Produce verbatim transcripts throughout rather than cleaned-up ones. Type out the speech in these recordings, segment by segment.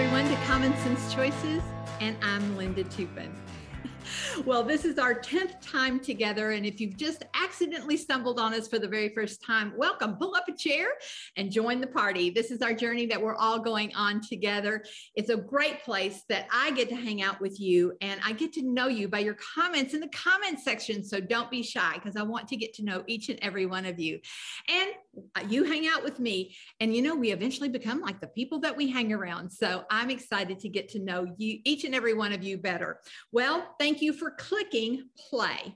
everyone to Common Sense Choices, and I'm Linda Toupin. Well, this is our tenth time together, and if you've just accidentally stumbled on us for the very first time, welcome. Pull up a chair and join the party. This is our journey that we're all going on together. It's a great place that I get to hang out with you, and I get to know you by your comments in the comments section, so don't be shy, because I want to get to know each and every one of you. And you hang out with me, and you know, we eventually become like the people that we hang around, so I'm excited to get to know you, each and every one of you better. Well, thank you. Thank you for clicking play.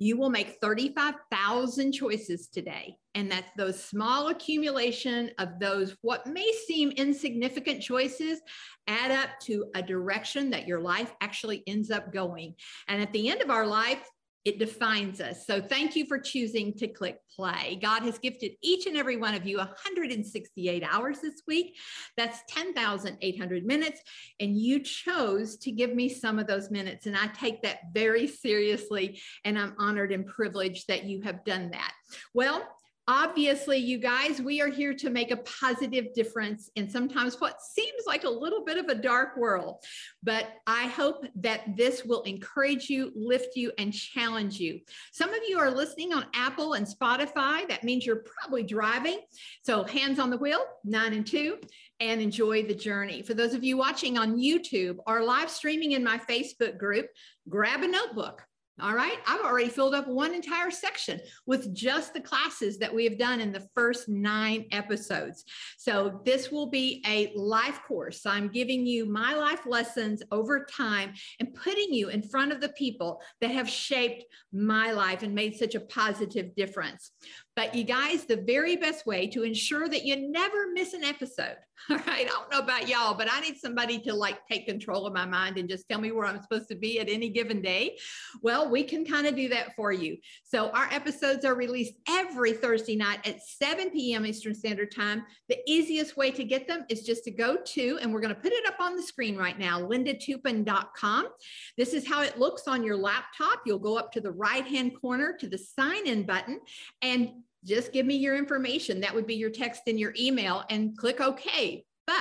You will make thirty-five thousand choices today, and that's those small accumulation of those what may seem insignificant choices add up to a direction that your life actually ends up going. And at the end of our life, it defines us. So thank you for choosing to click play. God has gifted each and every one of you one hundred sixty-eight hours this week. That's ten thousand eight hundred minutes. And you chose to give me some of those minutes. And I take that very seriously. And I'm honored and privileged that you have done that. Well, obviously, you guys, we are here to make a positive difference in sometimes what seems like a little bit of a dark world, but I hope that this will encourage you, lift you, and challenge you. Some of you are listening on Apple and Spotify. That means you're probably driving, so hands on the wheel, nine and two, and enjoy the journey. For those of you watching on YouTube or live streaming in my Facebook group, grab a notebook. All right, I've already filled up one entire section with just the classes that we have done in the first nine episodes. So this will be a life course. I'm giving you my life lessons over time and putting you in front of the people that have shaped my life and made such a positive difference. But you guys, the very best way to ensure that you never miss an episode, all right, I don't know about y'all, but I need somebody to like take control of my mind and just tell me where I'm supposed to be at any given day. Well, we can kind of do that for you. So our episodes are released every Thursday night at seven p m Eastern Standard Time. The easiest way to get them is just to go to, and we're going to put it up on the screen right now, linda toupin dot com. This is how it looks on your laptop. You'll go up to the right-hand corner to the sign-in button and just give me your information. That would be your text and your email, and click OK. But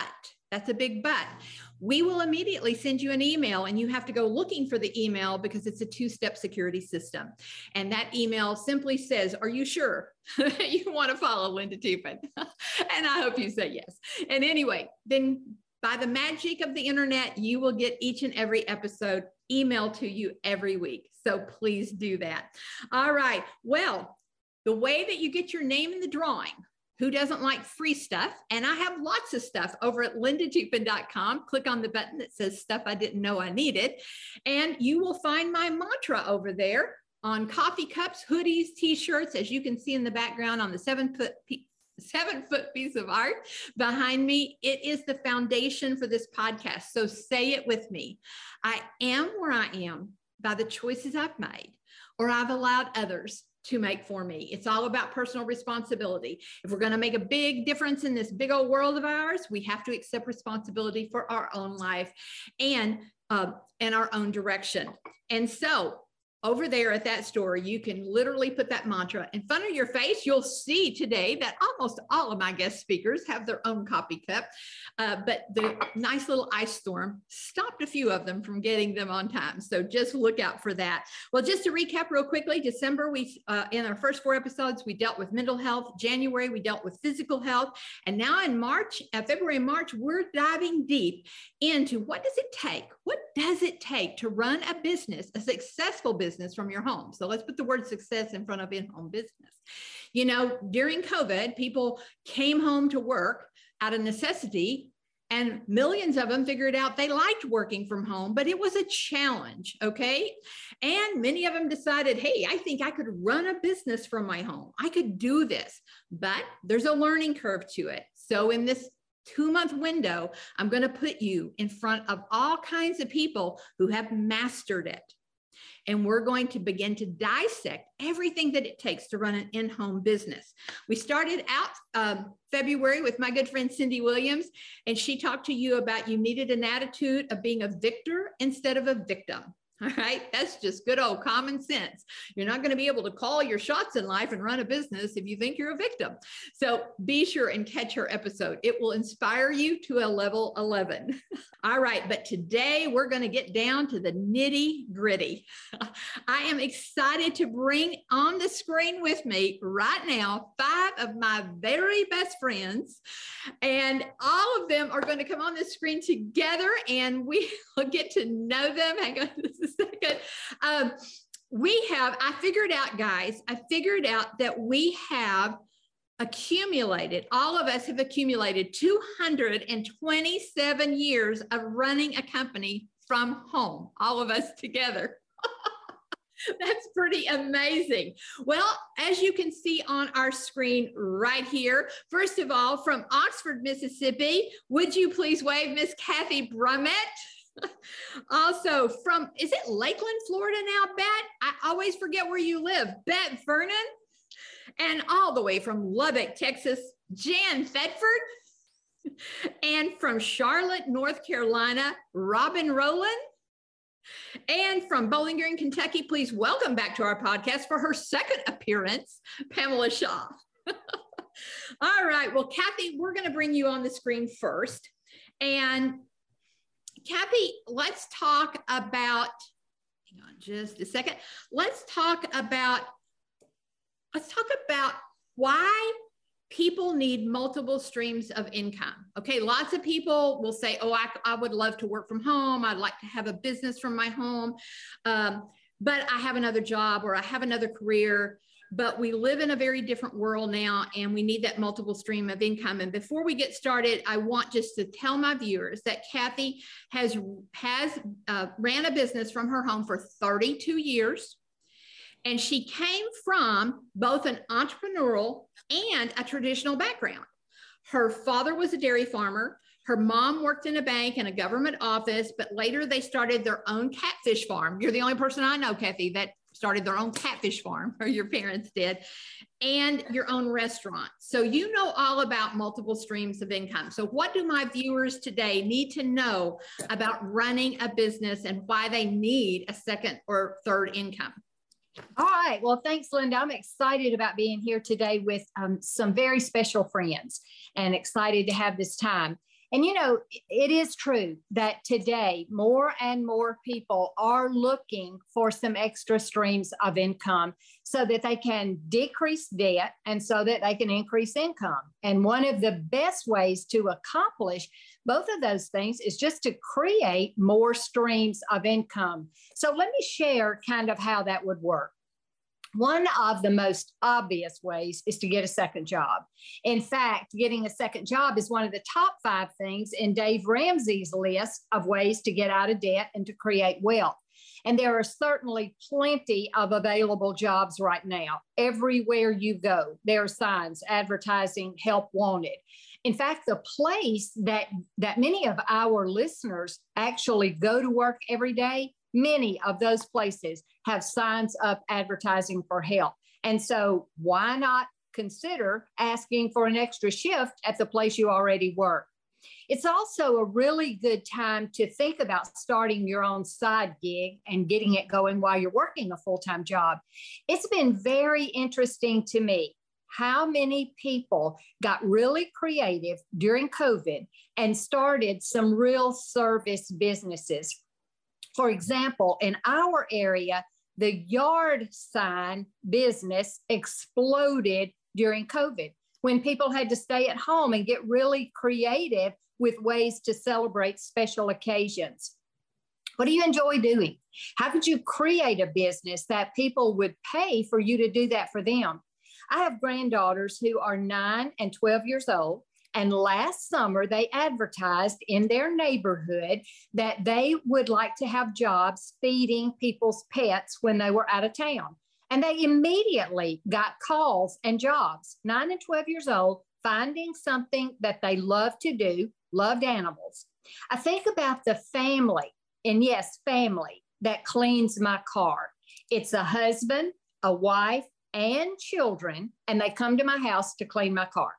that's a big but. We will immediately send you an email, and you have to go looking for the email because it's a two-step security system. And that email simply says, are you sure you want to follow Linda Toupin? And I hope you say yes. And anyway, then by the magic of the internet, you will get each and every episode emailed to you every week. So please do that. All right. Well, the way that you get your name in the drawing, who doesn't like free stuff? And I have lots of stuff over at linda toupin dot com. Click on the button that says stuff I didn't know I needed. And you will find my mantra over there on coffee cups, hoodies, t-shirts, as you can see in the background on the seven foot piece. Seven foot piece of art behind me. It is the foundation for this podcast. So say it with me. I am where I am by the choices I've made or I've allowed others to make for me. It's all about personal responsibility. If we're going to make a big difference in this big old world of ours, we have to accept responsibility for our own life and, uh, and our own direction. And so over there at that store, you can literally put that mantra in front of your face. You'll see today that almost all of my guest speakers have their own coffee cup, uh, but the nice little ice storm stopped a few of them from getting them on time. So just look out for that. Well, just to recap real quickly, December, we uh, in our first four episodes, we dealt with mental health. January, we dealt with physical health. And now in March, uh, February and March, we're diving deep into what does it take? What does it take to run a business, a successful business? Business from your home. So let's put the word success in front of in-home business. You know, during COVID, people came home to work out of necessity, and millions of them figured out they liked working from home, but it was a challenge, okay? And many of them decided, hey, I think I could run a business from my home. I could do this, but there's a learning curve to it. So in this two-month window, I'm going to put you in front of all kinds of people who have mastered it. And we're going to begin to dissect everything that it takes to run an in-home business. We started out um, February with my good friend Cindy Williams, and she talked to you about you needed an attitude of being a victor instead of a victim. All right. That's just good old common sense. You're not going to be able to call your shots in life and run a business if you think you're a victim. So be sure and catch her episode. It will inspire you to a level eleven. All right. But today we're going to get down to the nitty gritty. I am excited to bring on the screen with me right now five of my very best friends, and all of them are going to come on the screen together and we will get to know them. Hang on. This is second. Um, we have, I figured out, guys, I figured out that we have accumulated, all of us have accumulated two hundred twenty-seven years of running a company from home, all of us together. That's pretty amazing. Well, as you can see on our screen right here, first of all, from Oxford, Mississippi, would you please wave Miss Kathy Brummett? Also from, is it Lakeland, Florida now, Bet? I always forget where you live. Bet Vernon. And all the way from Lubbock, Texas, Jan Bedford. And from Charlotte, North Carolina, Robin Rowland. And from Bowling Green, Kentucky, please welcome back to our podcast for her second appearance, Pamela Shaw. All right. Well, Kathy, we're going to bring you on the screen first. And Kathy, let's talk about, hang on just a second. Let's talk about, let's talk about why people need multiple streams of income. Okay, lots of people will say, oh, I, I would love to work from home. I'd like to have a business from my home, um, but I have another job or I have another career. But we live in a very different world now, and we need that multiple stream of income. And before we get started, I want just to tell my viewers that Kathy has, has uh, ran a business from her home for thirty-two years. And she came from both an entrepreneurial and a traditional background. Her father was a dairy farmer. Her mom worked in a bank and a government office, but later they started their own catfish farm. You're the only person I know, Kathy, that started their own catfish farm, or your parents did, and your own restaurant. So you know all about multiple streams of income. So what do my viewers today need to know about running a business and why they need a second or third income? All right. Well, thanks, Linda. I'm excited about being here today with um, some very special friends and excited to have this time. And, you know, it is true that today more and more people are looking for some extra streams of income so that they can decrease debt and so that they can increase income. And one of the best ways to accomplish both of those things is just to create more streams of income. So let me share kind of how that would work. One of the most obvious ways is to get a second job. In fact, getting a second job is one of the top five things in Dave Ramsey's list of ways to get out of debt and to create wealth. And there are certainly plenty of available jobs right now. Everywhere you go, there are signs advertising help wanted. In fact, the place that, that many of our listeners actually go to work every day, many of those places have signs up advertising for help. And so why not consider asking for an extra shift at the place you already work? It's also a really good time to think about starting your own side gig and getting it going while you're working a full-time job. It's been very interesting to me how many people got really creative during COVID and started some real service businesses. For example, in our area, the yard sign business exploded during COVID when people had to stay at home and get really creative with ways to celebrate special occasions. What do you enjoy doing? How could you create a business that people would pay for you to do that for them? I have granddaughters who are nine and twelve years old. And last summer, they advertised in their neighborhood that they would like to have jobs feeding people's pets when they were out of town. And they immediately got calls and jobs, nine and twelve years old, finding something that they loved to do, loved animals. I think about the family, and yes, family, that cleans my car. It's a husband, a wife, and children, and they come to my house to clean my car.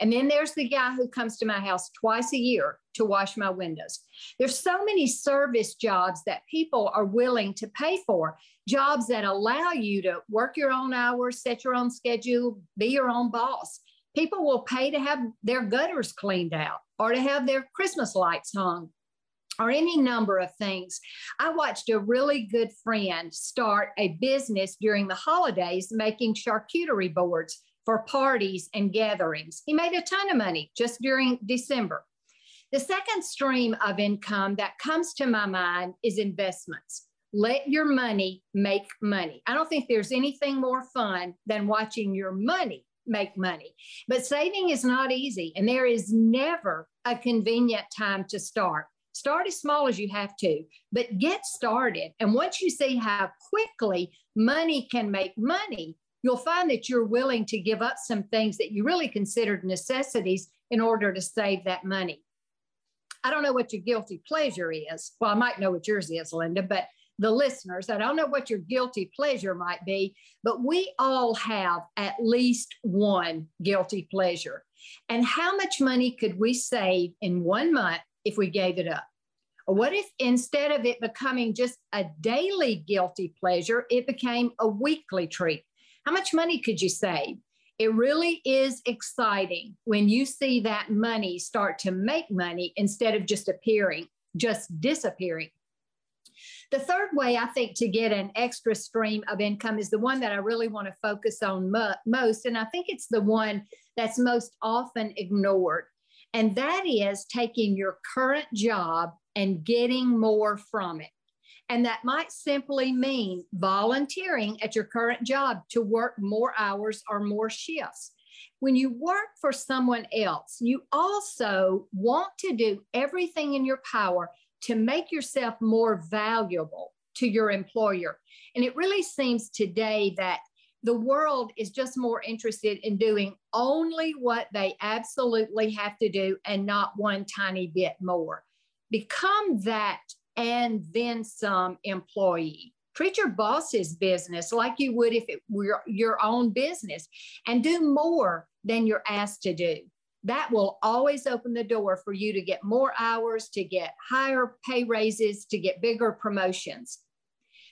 And then there's the guy who comes to my house twice a year to wash my windows. There's so many service jobs that people are willing to pay for, jobs that allow you to work your own hours, set your own schedule, be your own boss. People will pay to have their gutters cleaned out or to have their Christmas lights hung or any number of things. I watched a really good friend start a business during the holidays making charcuterie boards for parties and gatherings. He made a ton of money just during December. The second stream of income that comes to my mind is investments. Let your money make money. I don't think there's anything more fun than watching your money make money. But saving is not easy, and there is never a convenient time to start. Start as small as you have to, but get started. And once you see how quickly money can make money, you'll find that you're willing to give up some things that you really considered necessities in order to save that money. I don't know what your guilty pleasure is. Well, I might know what yours is, Linda, but the listeners, I don't know what your guilty pleasure might be, but we all have at least one guilty pleasure. And how much money could we save in one month if we gave it up? Or what if instead of it becoming just a daily guilty pleasure, it became a weekly treat? How much money could you save? It really is exciting when you see that money start to make money instead of just appearing, just disappearing. The third way I think to get an extra stream of income is the one that I really want to focus on mo- most. And I think it's the one that's most often ignored. And that is taking your current job and getting more from it. And that might simply mean volunteering at your current job to work more hours or more shifts. When you work for someone else, you also want to do everything in your power to make yourself more valuable to your employer. And it really seems today that the world is just more interested in doing only what they absolutely have to do and not one tiny bit more. Become that and then some employee. Treat your boss's business like you would if it were your own business and do more than you're asked to do. That will always open the door for you to get more hours, to get higher pay raises, to get bigger promotions.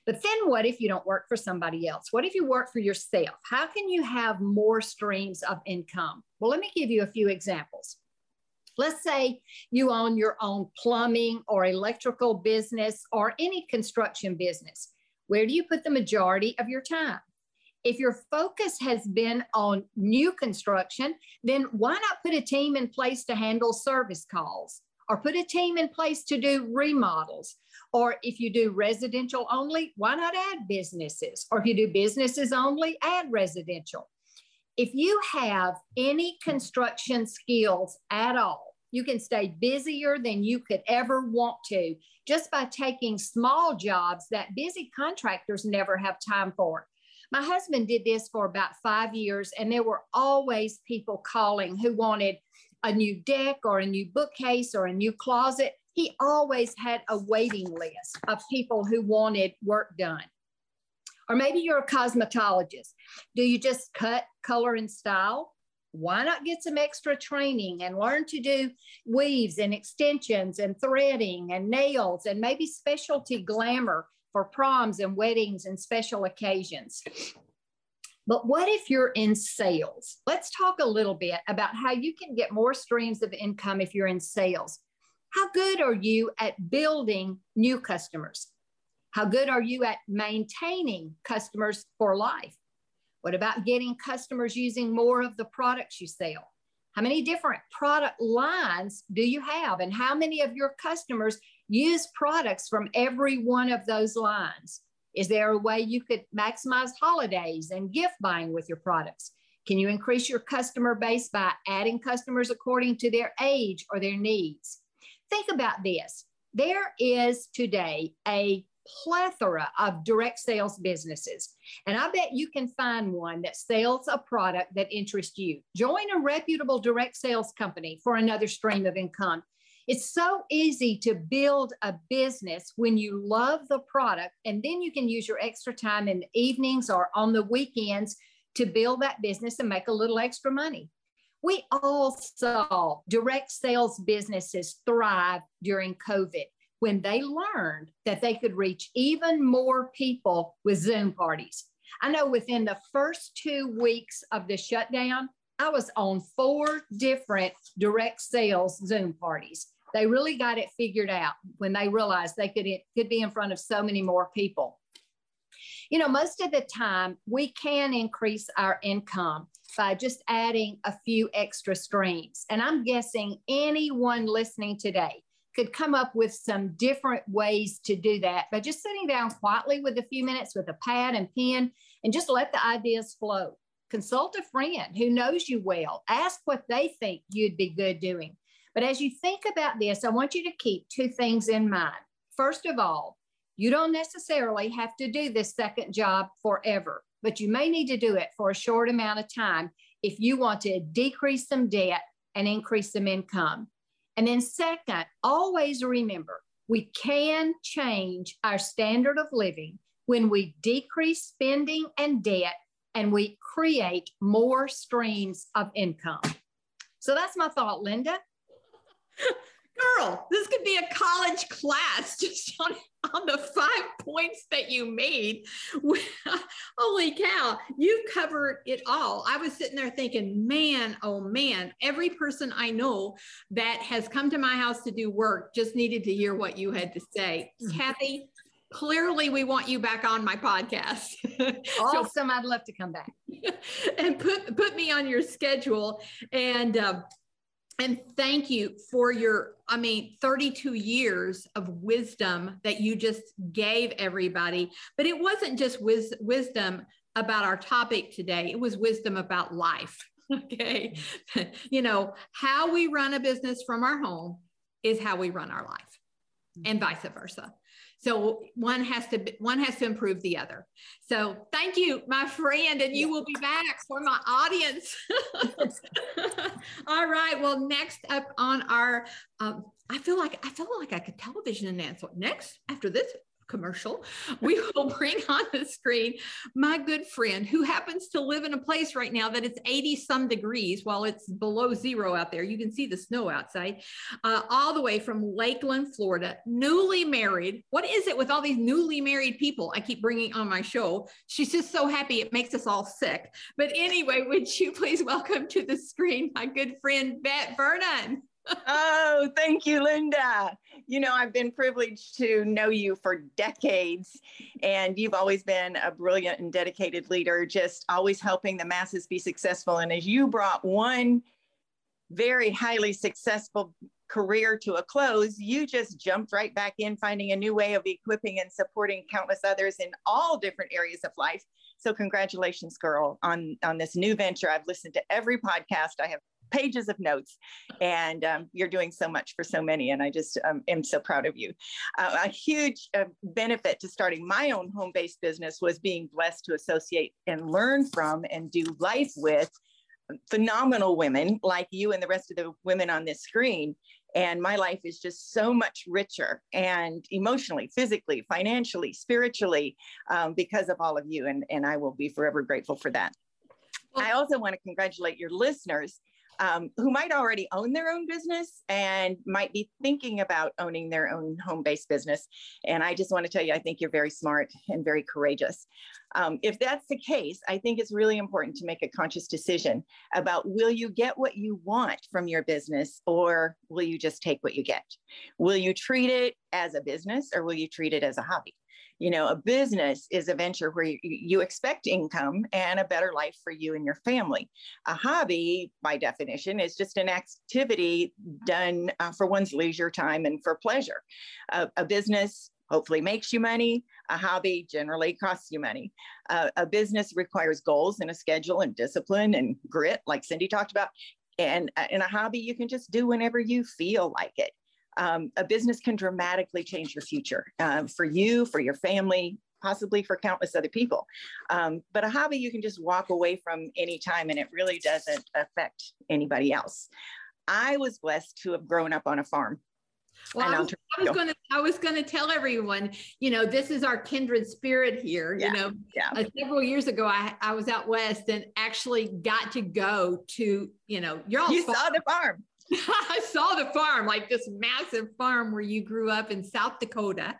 But then what if you don't work for somebody else? What if you work for yourself? How can you have more streams of income? Well, let me give you a few examples. Let's say you own your own plumbing or electrical business or any construction business. Where do you put the majority of your time? If your focus has been on new construction, then why not put a team in place to handle service calls, or put a team in place to do remodels? Or if you do residential only, why not add businesses? Or if you do businesses only, add residential. If you have any construction skills at all, you can stay busier than you could ever want to just by taking small jobs that busy contractors never have time for. My husband did this for about five years, and there were always people calling who wanted a new deck or a new bookcase or a new closet. He always had a waiting list of people who wanted work done. Or maybe you're a cosmetologist. Do you just cut, color, and style? Why not get some extra training and learn to do weaves and extensions and threading and nails and maybe specialty glamour for proms and weddings and special occasions? But what if you're in sales? Let's talk a little bit about how you can get more streams of income if you're in sales. How good are you at building new customers? How good are you at maintaining customers for life? What about getting customers using more of the products you sell? How many different product lines do you have? And how many of your customers use products from every one of those lines? Is there a way you could maximize holidays and gift buying with your products? Can you increase your customer base by adding customers according to their age or their needs? Think about this. There is today a plethora of direct sales businesses. And I bet you can find one that sells a product that interests you. Join a reputable direct sales company for another stream of income. It's so easy to build a business when you love the product, and then you can use your extra time in the evenings or on the weekends to build that business and make a little extra money. We all saw direct sales businesses thrive during COVID when they learned that they could reach even more people with Zoom parties. I know within the first two weeks of the shutdown, I was on four different direct sales Zoom parties. They really got it figured out when they realized they could, it could be in front of so many more people. You know, most of the time we can increase our income by just adding a few extra streams. And I'm guessing anyone listening today could come up with some different ways to do that by just sitting down quietly with a few minutes with a pad and pen and just let the ideas flow. Consult a friend who knows you well. Ask what they think you'd be good doing. But as you think about this, I want you to keep two things in mind. First of all, you don't necessarily have to do this second job forever, but you may need to do it for a short amount of time if you want to decrease some debt and increase some income. And then second, always remember, we can change our standard of living when we decrease spending and debt and we create more streams of income. So that's my thought, Linda. Girl, this could be a college class just on, on the five points that you made. Holy cow, you've covered it all. I was sitting there thinking, man, oh man, every person I know that has come to my house to do work just needed to hear what you had to say. Kathy, clearly we want you back on my podcast. Awesome, so, I'd love to come back. And put, put me on your schedule. And, uh, And thank you for your, I mean, thirty-two years of wisdom that you just gave everybody. But it wasn't just wis- wisdom about our topic today. It was wisdom about life, okay? You know, how we run a business from our home is how we run our life, and vice versa. So one has to, one has to improve the other. So thank you, my friend, and you will be back for my audience. All right. Well, next up on our, um, I feel like, I feel like I could television announcement next after this commercial, we will bring on the screen my good friend who happens to live in a place right now that it's eighty some degrees while it's below zero out there. You can see the snow outside, uh, all the way from Lakeland, Florida, newly married. What is it with all these newly married people I keep bringing on my show? She's just so happy. It makes us all sick. But anyway, would you please welcome to the screen my good friend, Bet Vernon. Oh, thank you, Linda. You know, I've been privileged to know you for decades, and you've always been a brilliant and dedicated leader, just always helping the masses be successful. And as you brought one very highly successful career to a close, you just jumped right back in, finding a new way of equipping and supporting countless others in all different areas of life. So congratulations, girl, on, on this new venture. I've listened to every podcast. I have pages of notes, and um, you're doing so much for so many. And I just um, am so proud of you. Uh, a huge uh, benefit to starting my own home-based business was being blessed to associate and learn from and do life with phenomenal women like you and the rest of the women on this screen. And my life is just so much richer, and emotionally, physically, financially, spiritually, um, because of all of you. And, and I will be forever grateful for that. I also want to congratulate your listeners Um, who might already own their own business and might be thinking about owning their own home-based business. And I just want to tell you, I think you're very smart and very courageous. Um, if that's the case, I think it's really important to make a conscious decision about, will you get what you want from your business, or will you just take what you get? Will you treat it as a business, or will you treat it as a hobby? You know, a business is a venture where you, you expect income and a better life for you and your family. A hobby, by definition, is just an activity done uh, for one's leisure time and for pleasure. Uh, a business hopefully makes you money. A hobby generally costs you money. Uh, a business requires goals and a schedule and discipline and grit, like Cindy talked about. And in a hobby, you can just do whenever you feel like it. Um, a business can dramatically change your future uh, for you, for your family, possibly for countless other people. Um, but a hobby you can just walk away from any time, and it really doesn't affect anybody else. I was blessed to have grown up on a farm. Well, I was, I was going to, I was going to tell everyone, you know, this is our kindred spirit here. Yeah, you know, yeah. uh, several years ago, I, I was out West and actually got to go to, you know, y'all you farm. saw the farm. I saw the farm, like this massive farm where you grew up in South Dakota,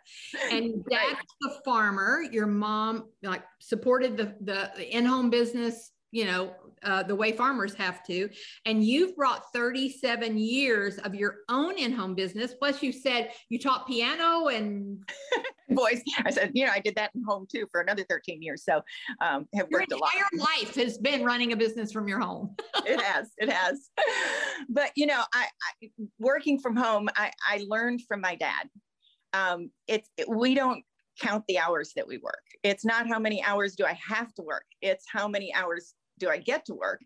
and that's right. The farmer. Your mom like supported the, the, the in-home business, you know, uh, the way farmers have to, and you've brought thirty-seven years of your own in-home business. Plus you said you taught piano and voice. I said, you know, I did that in home too for another thirteen years. So, um, have your worked a lot. Your entire life has been running a business from your home. It has, it has. But, you know, I, I working from home, I, I learned from my dad. Um, it's, it, we don't, count the hours that we work. It's not how many hours do I have to work. It's how many hours do I get to work.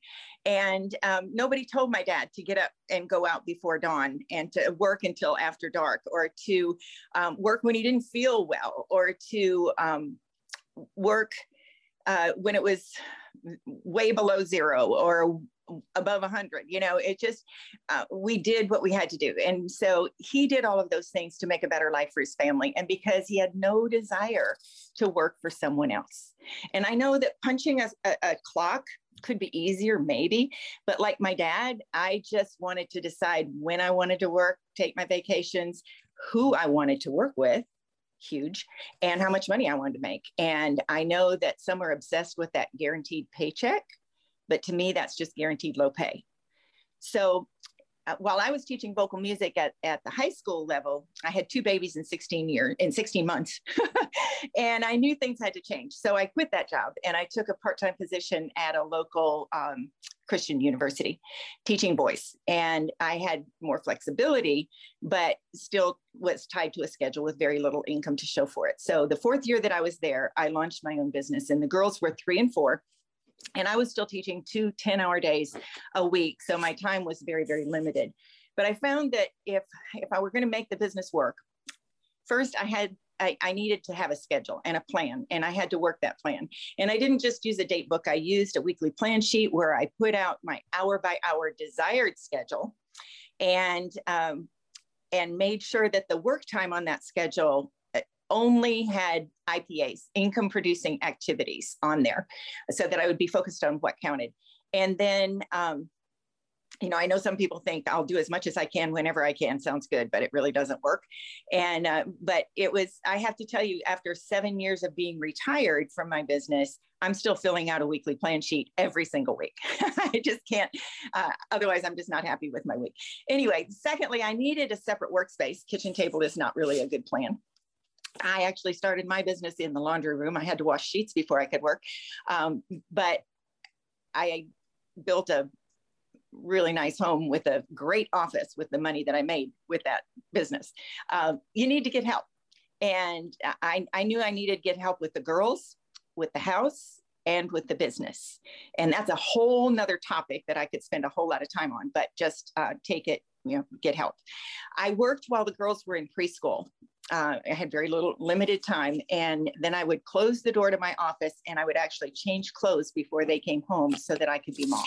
And um, nobody told my dad to get up and go out before dawn and to work until after dark, or to um, work when he didn't feel well, or to um, work uh, when it was way below zero or above a hundred. You know, it just, uh, we did what we had to do. And so he did all of those things to make a better life for his family. And because he had no desire to work for someone else. And I know that punching a, a, a clock could be easier maybe, but like my dad, I just wanted to decide when I wanted to work, take my vacations, who I wanted to work with, huge, and how much money I wanted to make. And I know that some are obsessed with that guaranteed paycheck. But to me, that's just guaranteed low pay. So uh, while I was teaching vocal music at, at the high school level, I had two babies in sixteen years, in sixteen months. And I knew things had to change. So I quit that job and I took a part-time position at a local um, Christian university teaching voice. And I had more flexibility, but still was tied to a schedule with very little income to show for it. So the fourth year that I was there, I launched my own business, and the girls were three and four. And I was still teaching two ten-hour days a week. So my time was very, very limited. But I found that if, if I were going to make the business work, first I had, I, I needed to have a schedule and a plan, and I had to work that plan. And I didn't just use a date book. I used a weekly plan sheet where I put out my hour by hour desired schedule, and, um, and made sure that the work time on that schedule only had I P As, income producing activities, on there, so that I would be focused on what counted. And then, um, you know, I know some people think I'll do as much as I can whenever I can. Sounds good, but it really doesn't work. And, uh, but it was, I have to tell you, after seven years of being retired from my business, I'm still filling out a weekly plan sheet every single week. I just can't, uh, otherwise I'm just not happy with my week. Anyway, secondly, I needed a separate workspace. Kitchen table is not really a good plan. I actually started my business in the laundry room. I had to wash sheets before I could work. Um, but I built a really nice home with a great office with the money that I made with that business. Uh, you need to get help. And I, I knew I needed to get help with the girls, with the house, and with the business. And that's a whole nother topic that I could spend a whole lot of time on, but just uh, take it, you know, get help. I worked while the girls were in preschool. Uh, I had very little limited time. And then I would close the door to my office and I would actually change clothes before they came home so that I could be mom.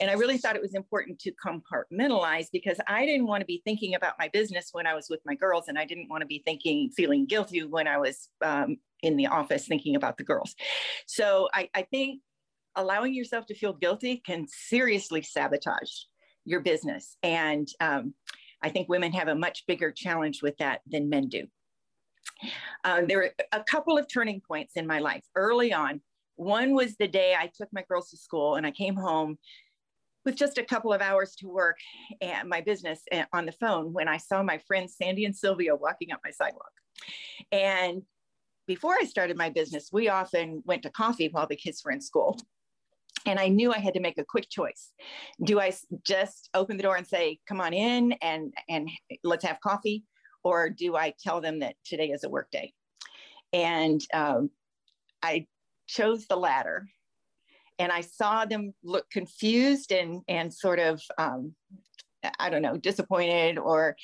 And I really thought it was important to compartmentalize, because I didn't want to be thinking about my business when I was with my girls. And I didn't want to be thinking, feeling guilty when I was um, in the office thinking about the girls. So I, I think allowing yourself to feel guilty can seriously sabotage your business. And, um, I think women have a much bigger challenge with that than men do. Uh, there were a couple of turning points in my life early on. One was the day I took my girls to school and I came home with just a couple of hours to work and my business on the phone, when I saw my friends Sandy and Sylvia walking up my sidewalk. And before I started my business, we often went to coffee while the kids were in school. And I knew I had to make a quick choice. Do I just open the door and say, come on in and, and let's have coffee? Or do I tell them that today is a work day? And um, I chose the latter. And I saw them look confused and, and sort of, um, I don't know, disappointed, or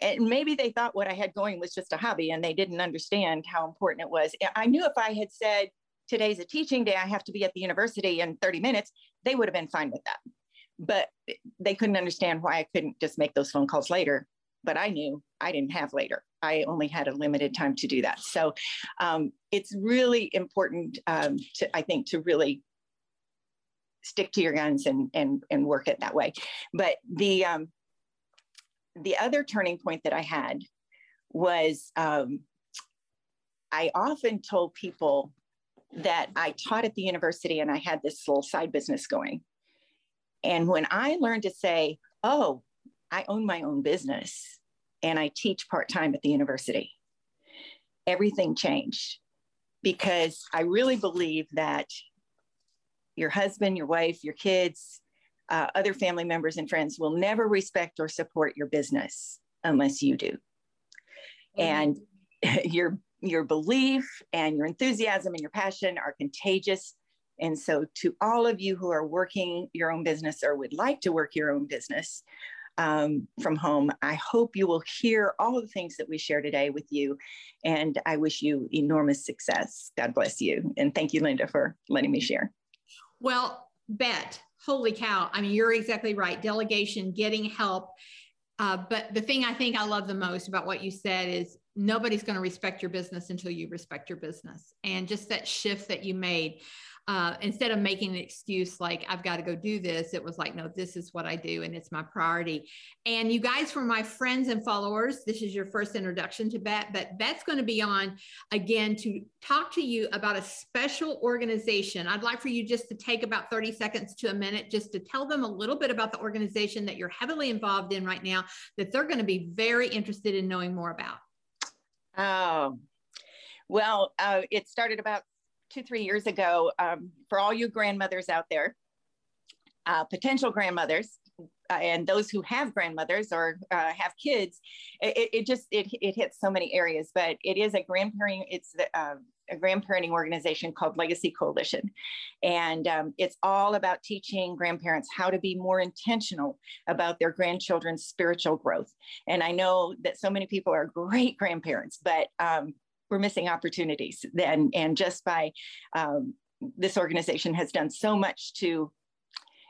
and maybe they thought what I had going was just a hobby and they didn't understand how important it was. I knew if I had said, today's a teaching day, I have to be at the university in thirty minutes, they would have been fine with that. But they couldn't understand why I couldn't just make those phone calls later but I knew I didn't have later. I only had a limited time to do that. So um, it's really important, um, to, I think, to really stick to your guns and, and, and work it that way. But the, um, the other turning point that I had was um, I often told people that I taught at the university and I had this little side business going. And when I learned to say, oh, I own my own business and I teach part-time at the university, everything changed, because I really believe that your husband, your wife, your kids, uh, other family members and friends will never respect or support your business unless you do. And your, your belief and your enthusiasm and your passion are contagious. And so to all of you who are working your own business or would like to work your own business um, from home, I hope you will hear all of the things that we share today with you. And I wish you enormous success. God bless you. And thank you, Linda, for letting me share. Well, Bet, holy cow. I mean, you're exactly right. Delegation, getting help. Uh, but the thing I think I love the most about what you said is nobody's going to respect your business until you respect your business. And just that shift that you made, uh, instead of making an excuse like, I've got to go do this, it was like, no, this is what I do and it's my priority. And you guys, for my friends and followers, this is your first introduction to Bet, but Bet's going to be on again to talk to you about a special organization. I'd like for you just to take about thirty seconds to a minute just to tell them a little bit about the organization that you're heavily involved in right now that they're going to be very interested in knowing more about. Oh, well, uh, it started about two, three years ago. Um, for all you grandmothers out there, uh, potential grandmothers, uh, and those who have grandmothers or uh, have kids, it, it just, it, it hits so many areas, but it is a grandparenting, it's the, uh, a grandparenting organization called Legacy Coalition. And um, it's all about teaching grandparents how to be more intentional about their grandchildren's spiritual growth. And I know that so many people are great grandparents, but um, we're missing opportunities. And, and just by um, this organization has done so much to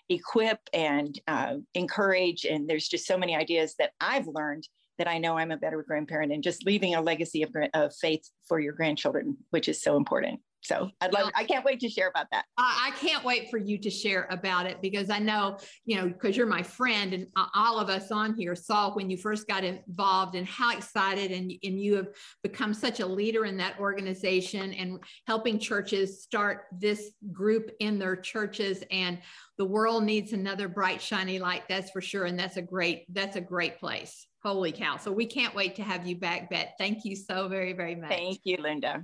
equip and uh, encourage. And there's just so many ideas that I've learned that I know I'm a better grandparent, and just leaving a legacy of, of faith for your grandchildren, which is so important. So I'd love, I can't wait to share about that. I can't wait for you to share about it, because I know, you know, because you're my friend, and all of us on here saw when you first got involved and how excited, and, and you have become such a leader in that organization and helping churches start this group in their churches. And the world needs another bright, shiny light. That's for sure. And that's a great, that's a great place. Holy cow. So we can't wait to have you back, Bet. Thank you so very, very much. Thank you, Linda.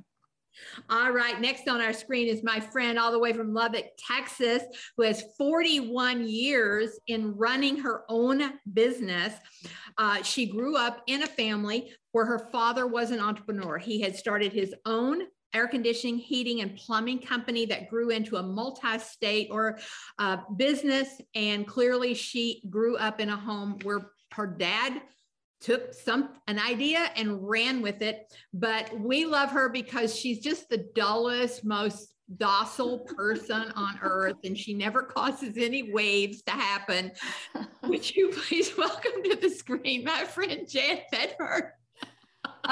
All right. Next on our screen is my friend all the way from Lubbock, Texas, who has forty-one years in running her own business. Uh, she grew up in a family where her father was an entrepreneur. He had started his own air conditioning, heating, and plumbing company that grew into a multi-state or uh, business. And clearly she grew up in a home where her dad took some an idea and ran with it. But we love her because she's just the dullest, most docile person on earth, and she never causes any waves to happen. Would you please welcome to the screen my friend Jan Bedford?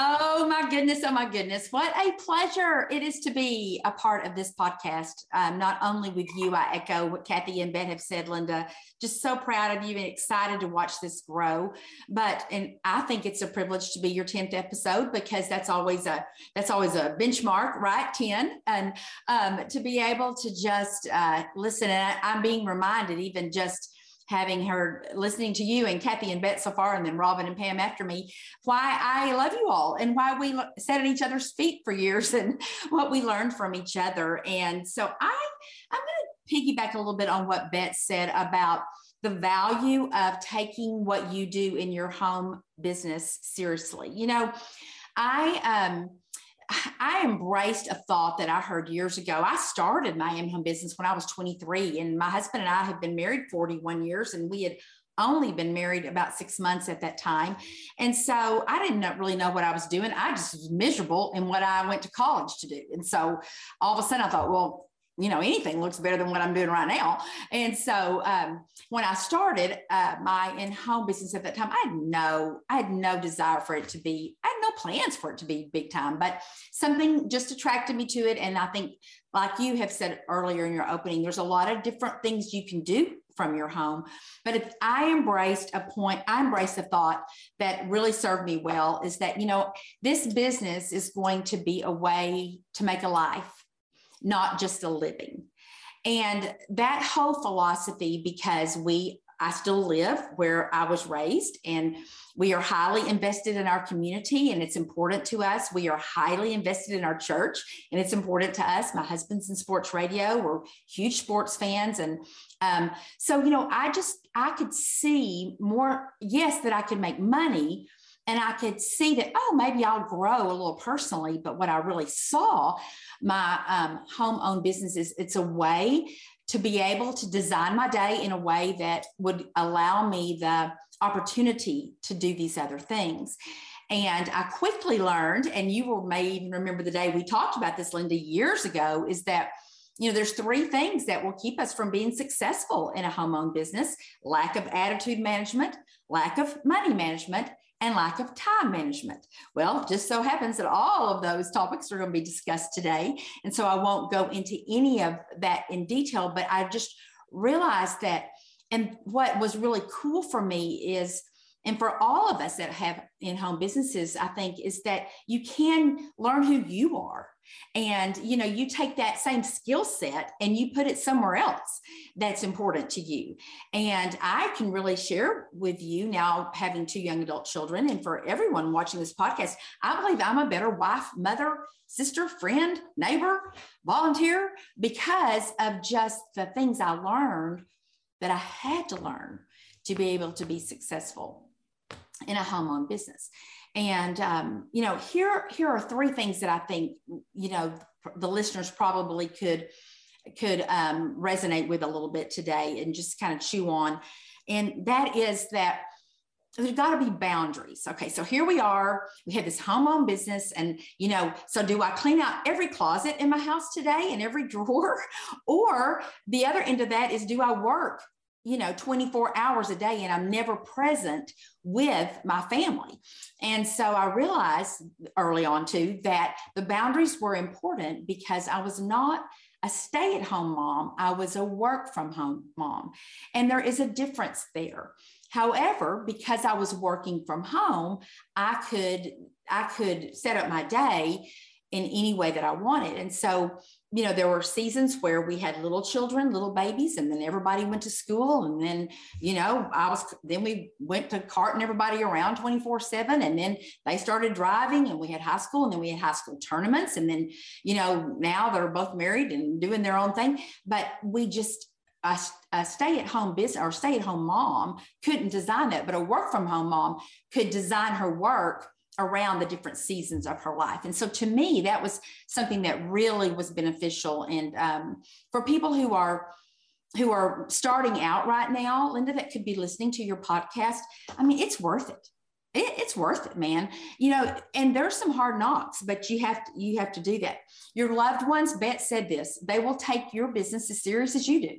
Oh my goodness, oh my goodness. What a pleasure it is to be a part of this podcast. Um, not only with you, I echo what Kathy and Bet have said, Linda, just so proud of you and excited to watch this grow. But, and I think it's a privilege to be your tenth episode, because that's always a, that's always a benchmark, right? ten. And um, to be able to just uh, listen, and I, I'm being reminded even just having her listening to you and Kathy and Bet so far, and then Robin and Pam after me, why I love you all and why we sat at each other's feet for years and what we learned from each other. And so I, I'm going to piggyback a little bit on what Bet said about the value of taking what you do in your home business seriously. You know, I, um, I embraced a thought that I heard years ago. I started my own home business when I was twenty-three, and my husband and I had been married forty-one years, and we had only been married about six months at that time. And so I didn't really know what I was doing. I just was miserable in what I went to college to do. And so all of a sudden I thought, well, you know, anything looks better than what I'm doing right now. And so um, when I started uh, my in-home business at that time, I had no, I had no desire for it to be, I had no plans for it to be big time, but something just attracted me to it. And I think, like you have said earlier in your opening, there's a lot of different things you can do from your home. But if I embraced a point, I embraced a thought that really served me well, is that, you know, this business is going to be a way to make a life, not just a living. And that whole philosophy, because we, I still live where I was raised, and we are highly invested in our community, and it's important to us. We are highly invested in our church, and it's important to us. My husband's in sports radio. We're huge sports fans. And um, so, you know, I just, I could see more, yes, that I could make money, and I could see that, oh, maybe I'll grow a little personally. But what I really saw my um, home-owned business is, it's a way to be able to design my day in a way that would allow me the opportunity to do these other things. And I quickly learned, and you will may even remember the day we talked about this, Linda, years ago, is that, you know, there's three things that will keep us from being successful in a home-owned business: lack of attitude management, lack of money management, and lack of time management. Well, just so happens that all of those topics are going to be discussed today. And so I won't go into any of that in detail, but I just realized that. And what was really cool for me is, and for all of us that have in-home businesses, I think, is that you can learn who you are. And, you know, you take that same skill set and you put it somewhere else that's important to you. And I can really share with you now, having two young adult children, and for everyone watching this podcast, I believe I'm a better wife, mother, sister, friend, neighbor, volunteer, because of just the things I learned that I had to learn to be able to be successful in a home-owned business. And, um, you know, here, here are three things that I think, you know, the listeners probably could, could um, resonate with a little bit today and just kind of chew on. And that is that there's got to be boundaries. Okay. So here we are, we have this home-owned business, and, you know, so do I clean out every closet in my house today and every drawer? Or the other end of that is, do I work, you know, twenty-four hours a day, and I'm never present with my family? And so I realized early on too that the boundaries were important, because I was not a stay-at-home mom. I was a work-from-home mom, and there is a difference there. However, because I was working from home, I could, I could set up my day in any way that I wanted. And so, you know, there were seasons where we had little children, little babies, and then everybody went to school. And then, you know, I was, then we went to carting everybody around twenty-four seven. And then they started driving, and we had high school, and then we had high school tournaments. And then, you know, now they're both married and doing their own thing. But we just, a, a stay-at-home business or stay-at-home mom couldn't design that, but a work-from-home mom could design her work around the different seasons of her life. And so to me, that was something that really was beneficial. And um, for people who are, who are starting out right now, Linda, that could be listening to your podcast, I mean, it's worth it. it it's worth it, man. You know, and there's some hard knocks, but you have to, you have to do that. Your loved ones, Bet said this, they will take your business as serious as you do.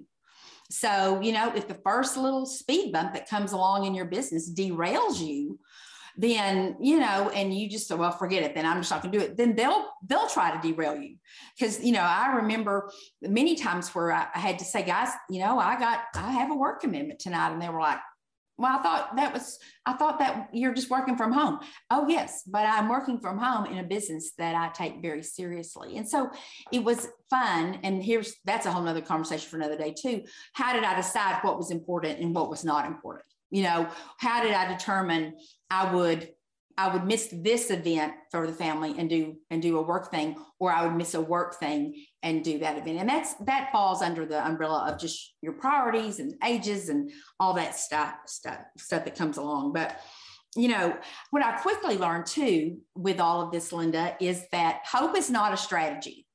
So, you know, if the first little speed bump that comes along in your business derails you, then, you know, and you just say, well, forget it, then I'm just not going to do it, then they'll, they'll try to derail you. Because, you know, I remember many times where I, I had to say, guys, you know, I got, I have a work commitment tonight. And they were like, well, I thought that was, I thought that you're just working from home. Oh, yes, but I'm working from home in a business that I take very seriously. And so it was fun. And here's, that's a whole nother conversation for another day too. How did I decide what was important and what was not important? You know, how did I determine I would, I would miss this event for the family and do, and do a work thing, or I would miss a work thing and do that event? And that's, that falls under the umbrella of just your priorities and ages and all that stuff, stuff, stuff that comes along. But, you know, what I quickly learned too, with all of this, Linda, is that hope is not a strategy.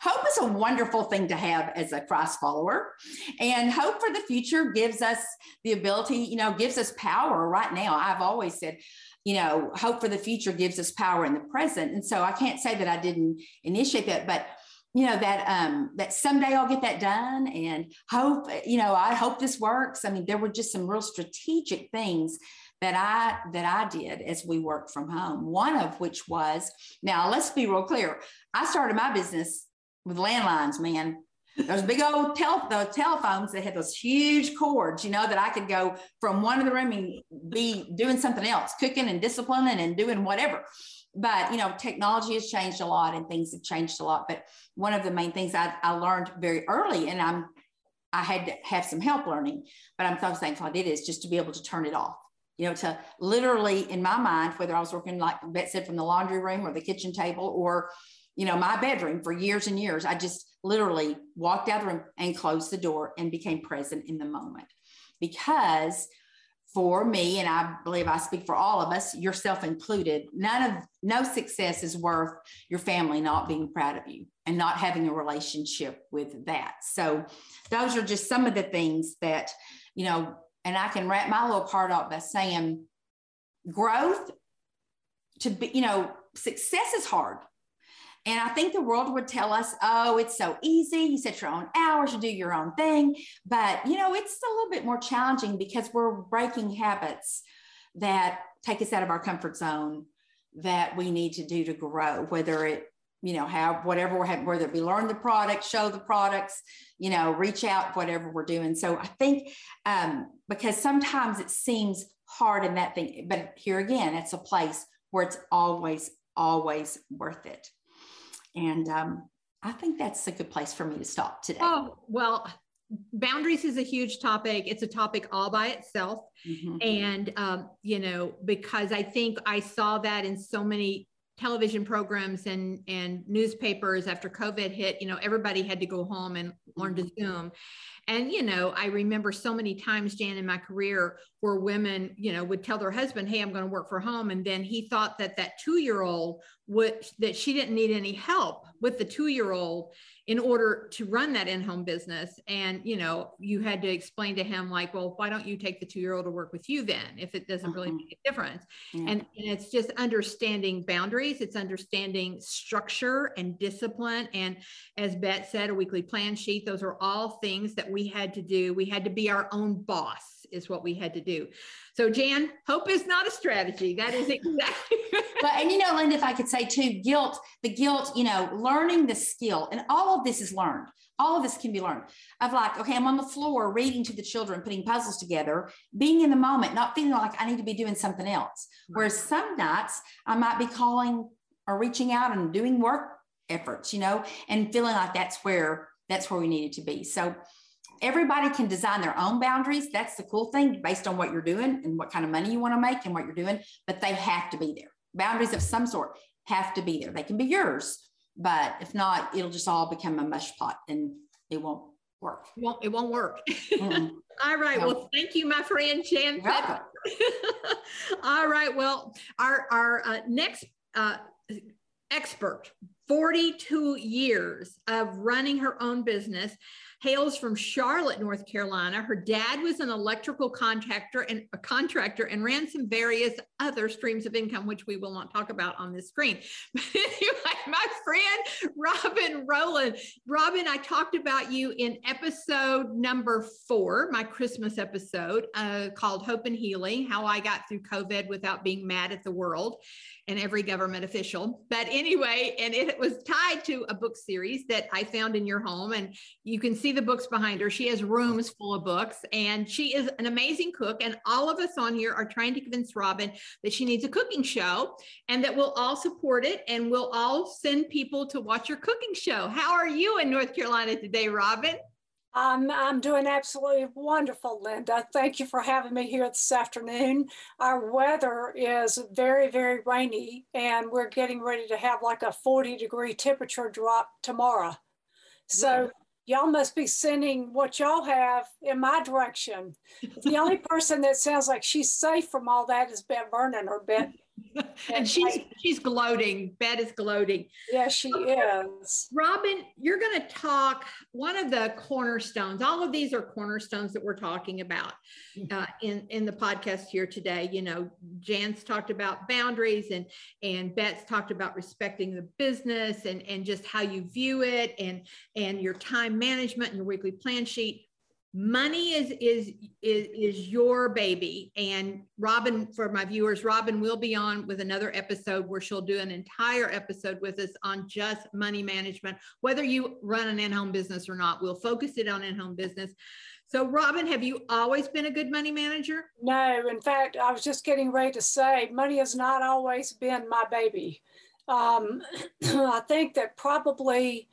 Hope is a wonderful thing to have as a Christ follower, and hope for the future gives us the ability, you know, gives us power right now. I've always said, you know, hope for the future gives us power in the present. And so I can't say that I didn't initiate that, but you know, that, um, that someday I'll get that done, and hope, you know, I hope this works. I mean, there were just some real strategic things that I, that I did as we worked from home. One of which was, now let's be real clear. I started my business with landlines, man. Those big old tel- the telephones that had those huge cords, you know, that I could go from one of the room and be doing something else, cooking and disciplining and doing whatever. But, you know, technology has changed a lot and things have changed a lot. But one of the main things I, I learned very early, and I'm, I had to have some help learning, but I'm so thankful I did, is just to be able to turn it off. You know, to literally, in my mind, whether I was working, like Bet said, from the laundry room or the kitchen table or, you know, my bedroom for years and years, I just literally walked out of the room and closed the door and became present in the moment. Because for me, and I believe I speak for all of us, yourself included, none of no success is worth your family not being proud of you and not having a relationship with that. So those are just some of the things that, you know, and I can wrap my little part up by saying growth to be, you know, success is hard. And I think the world would tell us, oh, it's so easy. You set your own hours, you do your own thing. But, you know, it's a little bit more challenging because we're breaking habits that take us out of our comfort zone that we need to do to grow, whether it, you know, have whatever we're having, whether it be learn the product, show the products, you know, reach out, whatever we're doing. So I think um, because sometimes it seems hard in that thing, but here again, it's a place where it's always, always worth it. And um, I think that's a good place for me to stop today. Oh, well, boundaries is a huge topic. It's a topic all by itself. Mm-hmm. And, um, you know, because I think I saw that in so many television programs and, and newspapers after COVID hit, you know, everybody had to go home and learn to Zoom. And, you know, I remember so many times, Jan, in my career where women, you know, would tell their husband, hey, I'm going to work from home. And then he thought that that two-year-old would, that she didn't need any help with the two-year-old in order to run that in-home business. And, you know, you had to explain to him like, well, why don't you take the two-year-old to work with you then, if it doesn't really make a difference. Yeah. And, and it's just understanding boundaries. It's understanding structure and discipline. And as Bet said, a weekly plan sheet, those are all things that we had to do. We had to be our own boss is what we had to do. So Jan, hope is not a strategy. That is exactly. Well, and you know, Linda, if I could say too, guilt, the guilt, you know, learning the skill, and all of this is learned. All of this can be learned. Of like, okay, I'm on the floor reading to the children, putting puzzles together, being in the moment, not feeling like I need to be doing something else. Whereas some nights I might be calling or reaching out and doing work efforts, you know, and feeling like that's where, that's where we needed to be. So everybody can design their own boundaries. That's the cool thing, based on what you're doing and what kind of money you want to make and what you're doing, but they have to be there. Boundaries of some sort have to be there. They can be yours, but if not, it'll just all become a mush pot and it won't work. It won't, it won't work. Mm-hmm. All right. No. Well, thank you, my friend, Jan. All right. Well, our, our uh, next uh, expert, forty-two years of running her own business, hails from Charlotte, North Carolina. Her dad was an electrical contractor and a contractor and ran some various other streams of income, which we will not talk about on this screen. But anyway, my friend, Robin Rowland. Robin, I talked about you in episode number four, my Christmas episode uh, called Hope and Healing, how I got through COVID without being mad at the world and every government official. But anyway, and it was tied to a book series that I found in your home, and you can see the books behind her. She has rooms full of books, and she is an amazing cook. And all of us on here are trying to convince Robin that she needs a cooking show and that we'll all support it. And we'll all send people to watch your cooking show. How are you in North Carolina today, Robin? Um, I'm doing absolutely wonderful, Linda. Thank you for having me here this afternoon. Our weather is very, very rainy, and we're getting ready to have like a forty degree temperature drop tomorrow. So yeah. Y'all must be sending what y'all have in my direction. The only person that sounds like she's safe from all that is Bet Vernon or Bet And she's I, she's gloating. Bet is gloating. Yeah, she is. Robin, you're going to talk one of the cornerstones. All of these are cornerstones that we're talking about uh, in in the podcast here today. You know, Jan's talked about boundaries, and and Bet's talked about respecting the business and and just how you view it, and and your time management and your weekly plan sheet. Money is, is, is, is your baby. And Robin, for my viewers, Robin will be on with another episode where she'll do an entire episode with us on just money management. Whether you run an in-home business or not, we'll focus it on in-home business. So Robin, have you always been a good money manager? No, in fact, I was just getting ready to say money has not always been my baby. Um, I think that probably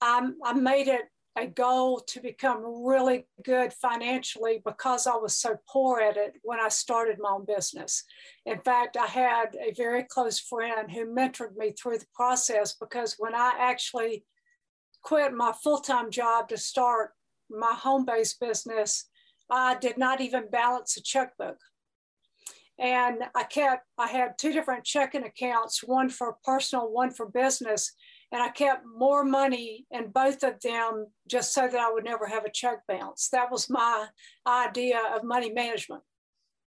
I'm, I made it a goal to become really good financially because I was so poor at it when I started my own business. In fact, I had a very close friend who mentored me through the process, because when I actually quit my full-time job to start my home-based business, I did not even balance a checkbook. And I kept, I had two different checking accounts, one for personal, one for business. And I kept more money in both of them just so that I would never have a check bounce. That was my idea of money management.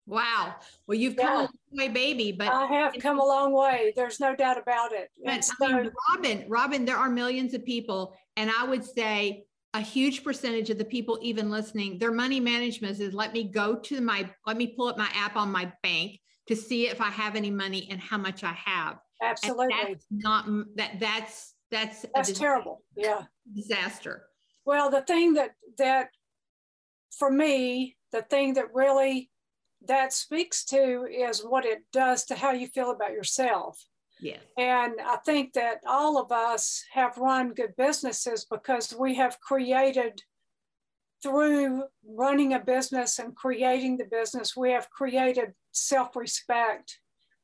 Wow. Well, you've yeah. come a long way, baby. But I have come a long way. There's no doubt about it. But, so, I mean, Robin, Robin, there are millions of people, and I would say a huge percentage of the people even listening, their money management is, let me go to my, let me pull up my app on my bank to see if I have any money and how much I have. Absolutely. And that's not that that's that's that's terrible. Yeah. Disaster. Well, the thing that that for me, the thing that really that speaks to is what it does to how you feel about yourself. Yeah. And I think that all of us have run good businesses because we have created, through running a business and creating the business, we have created self-respect,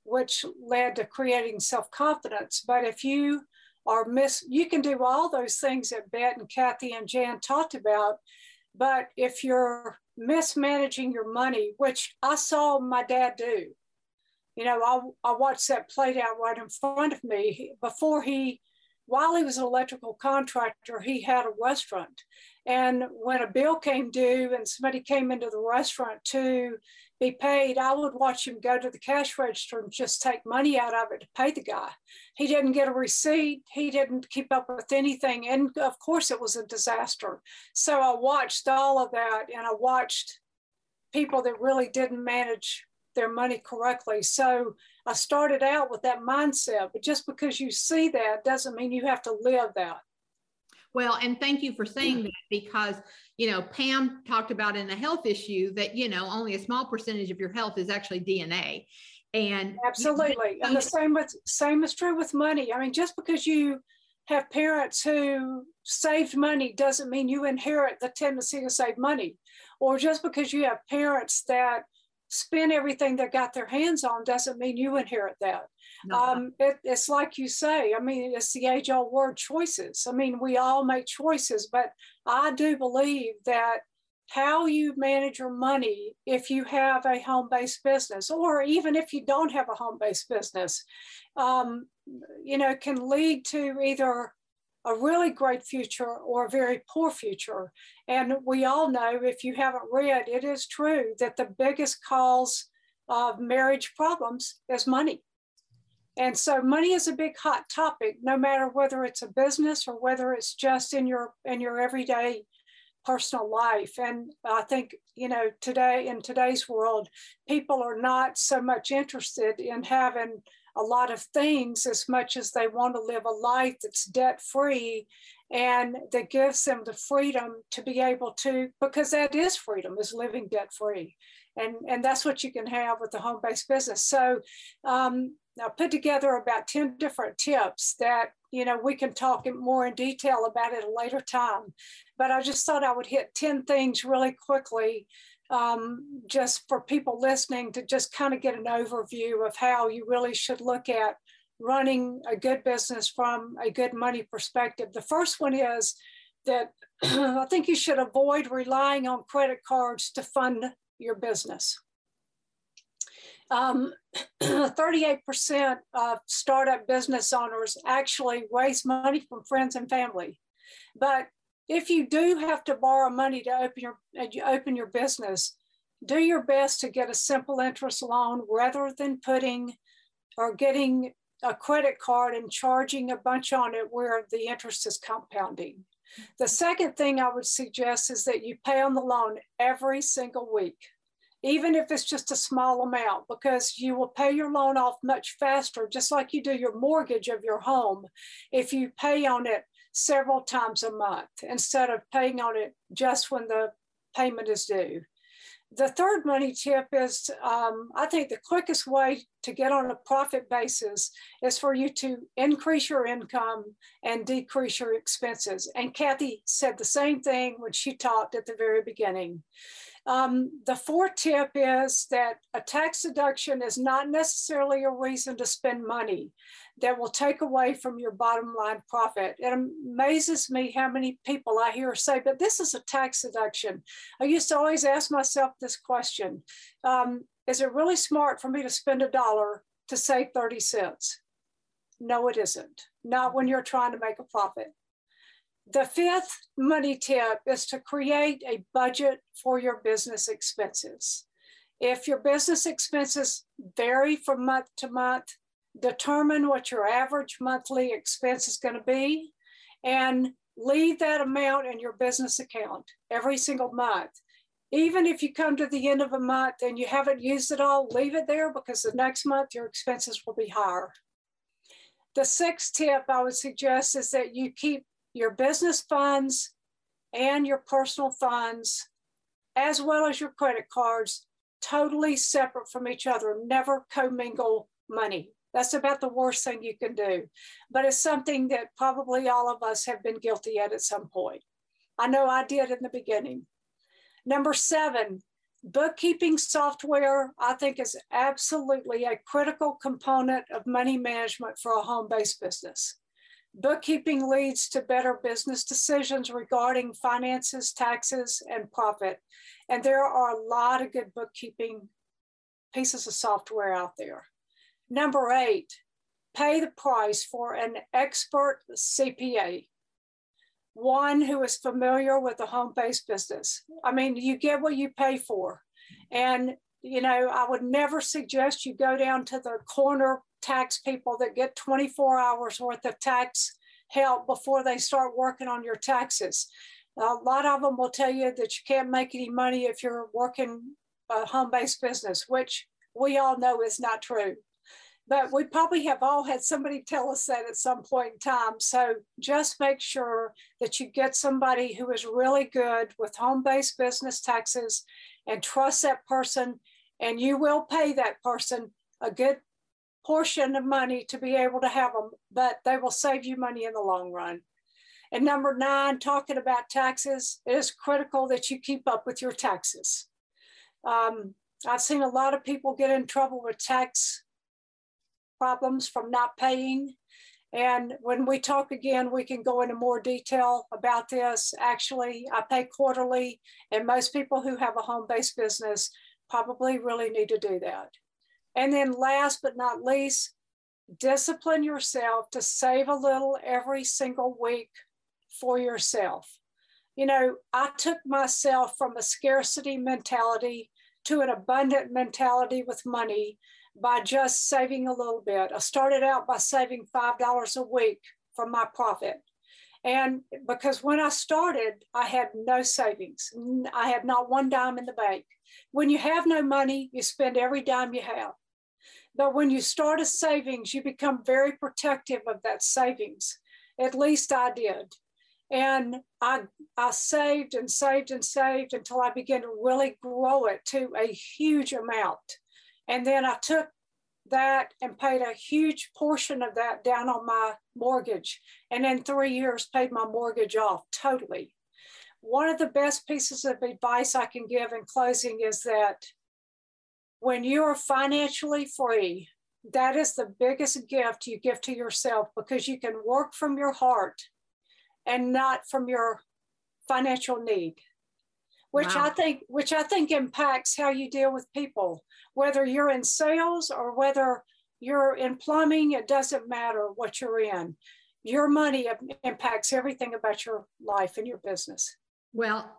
which led to creating self-confidence. But if you are miss, you can do all those things that Bet and Kathy and Jan talked about. But if you're mismanaging your money, which I saw my dad do, you know, I, I watched that played out right in front of me. Before he, while he was an electrical contractor, he had a restaurant. And when a bill came due and somebody came into the restaurant to be paid, I would watch him go to the cash register and just take money out of it to pay the guy. He didn't get a receipt. He didn't keep up with anything. And of course, it was a disaster. So I watched all of that, and I watched people that really didn't manage their money correctly. So I started out with that mindset, but just because you see that doesn't mean you have to live that. Well, and thank you for saying that, because, you know, Pam talked about in the health issue that, you know, only a small percentage of your health is actually D N A. And absolutely. And the same with, same is true with money. I mean, just because you have parents who saved money doesn't mean you inherit the tendency to save money. Or just because you have parents that spend everything they got their hands on doesn't mean you inherit that. No. Um, it, it's like you say, I mean, it's the age-old word, choices. I mean, we all make choices, but I do believe that how you manage your money, if you have a home-based business, or even if you don't have a home-based business, um, you know, can lead to either a really great future or a very poor future. And we all know, if you haven't read, it is true that the biggest cause of marriage problems is money. And so money is a big hot topic, no matter whether it's a business or whether it's just in your in your everyday personal life. And I think, you know, today in today's world, people are not so much interested in having a lot of things as much as they want to live a life that's debt-free and that gives them the freedom to be able to, because that is freedom, is living debt-free. And, and that's what you can have with the home-based business. So um, I put together about ten different tips that, you know, we can talk more in detail about at a later time. But I just thought I would hit ten things really quickly, Um, just for people listening, to just kind of get an overview of how you really should look at running a good business from a good money perspective. The first one is that I think you should avoid relying on credit cards to fund your business. Um, thirty-eight percent of startup business owners actually raise money from friends and family. But if you do have to borrow money to open your, open your business, do your best to get a simple interest loan rather than putting or getting a credit card and charging a bunch on it where the interest is compounding. The second thing I would suggest is that you pay on the loan every single week, even if it's just a small amount, because you will pay your loan off much faster, just like you do your mortgage of your home, if you pay on it several times a month instead of paying on it just when the payment is due. The third money tip is, um, I think the quickest way to get on a profit basis is for you to increase your income and decrease your expenses. And Kathy said the same thing when she talked at the very beginning. Um, the fourth tip is that a tax deduction is not necessarily a reason to spend money that will take away from your bottom line profit. It amazes me how many people I hear say, but this is a tax deduction. I used to always ask myself this question. Um, is it really smart for me to spend a dollar to save thirty cents? No, it isn't. Not when you're trying to make a profit. The fifth money tip is to create a budget for your business expenses. If your business expenses vary from month to month, determine what your average monthly expense is going to be and leave that amount in your business account every single month. Even if you come to the end of a month and you haven't used it all, leave it there because the next month your expenses will be higher. The sixth tip I would suggest is that you keep your business funds and your personal funds, as well as your credit cards, totally separate from each other. Never commingle money. That's about the worst thing you can do. But it's something that probably all of us have been guilty at at some point. I know I did in the beginning. Number seven, bookkeeping software, I think, is absolutely a critical component of money management for a home-based business. Bookkeeping leads to better business decisions regarding finances, taxes, and profit. And there are a lot of good bookkeeping pieces of software out there. Number eight, pay the price for an expert C P A, one who is familiar with the home-based business. I mean, you get what you pay for. And, you know, I would never suggest you go down to the corner tax people that get twenty-four hours worth of tax help before they start working on your taxes. A lot of them will tell you that you can't make any money if you're working a home-based business, which we all know is not true. But we probably have all had somebody tell us that at some point in time. So just make sure that you get somebody who is really good with home-based business taxes and trust that person, and you will pay that person a good portion of money to be able to have them, but they will save you money in the long run. And number nine, talking about taxes, it is critical that you keep up with your taxes. Um, I've seen a lot of people get in trouble with tax problems from not paying. And when we talk again, we can go into more detail about this. Actually, I pay quarterly, and most people who have a home-based business probably really need to do that. And then last but not least, discipline yourself to save a little every single week for yourself. You know, I took myself from a scarcity mentality to an abundant mentality with money by just saving a little bit. I started out by saving five dollars a week from my profit. And because when I started, I had no savings. I had not one dime in the bank. When you have no money, you spend every dime you have. But when you start a savings, you become very protective of that savings. At least I did. And I, I saved and saved and saved until I began to really grow it to a huge amount. And then I took that and paid a huge portion of that down on my mortgage. And in three years, paid my mortgage off totally. One of the best pieces of advice I can give in closing is that when you are financially free, that is the biggest gift you give to yourself, because you can work from your heart and not from your financial need. which wow. I think which I think impacts how you deal with people, whether you're in sales or whether you're in plumbing. It doesn't matter what you're in. Your money impacts everything about your life and your business. Well,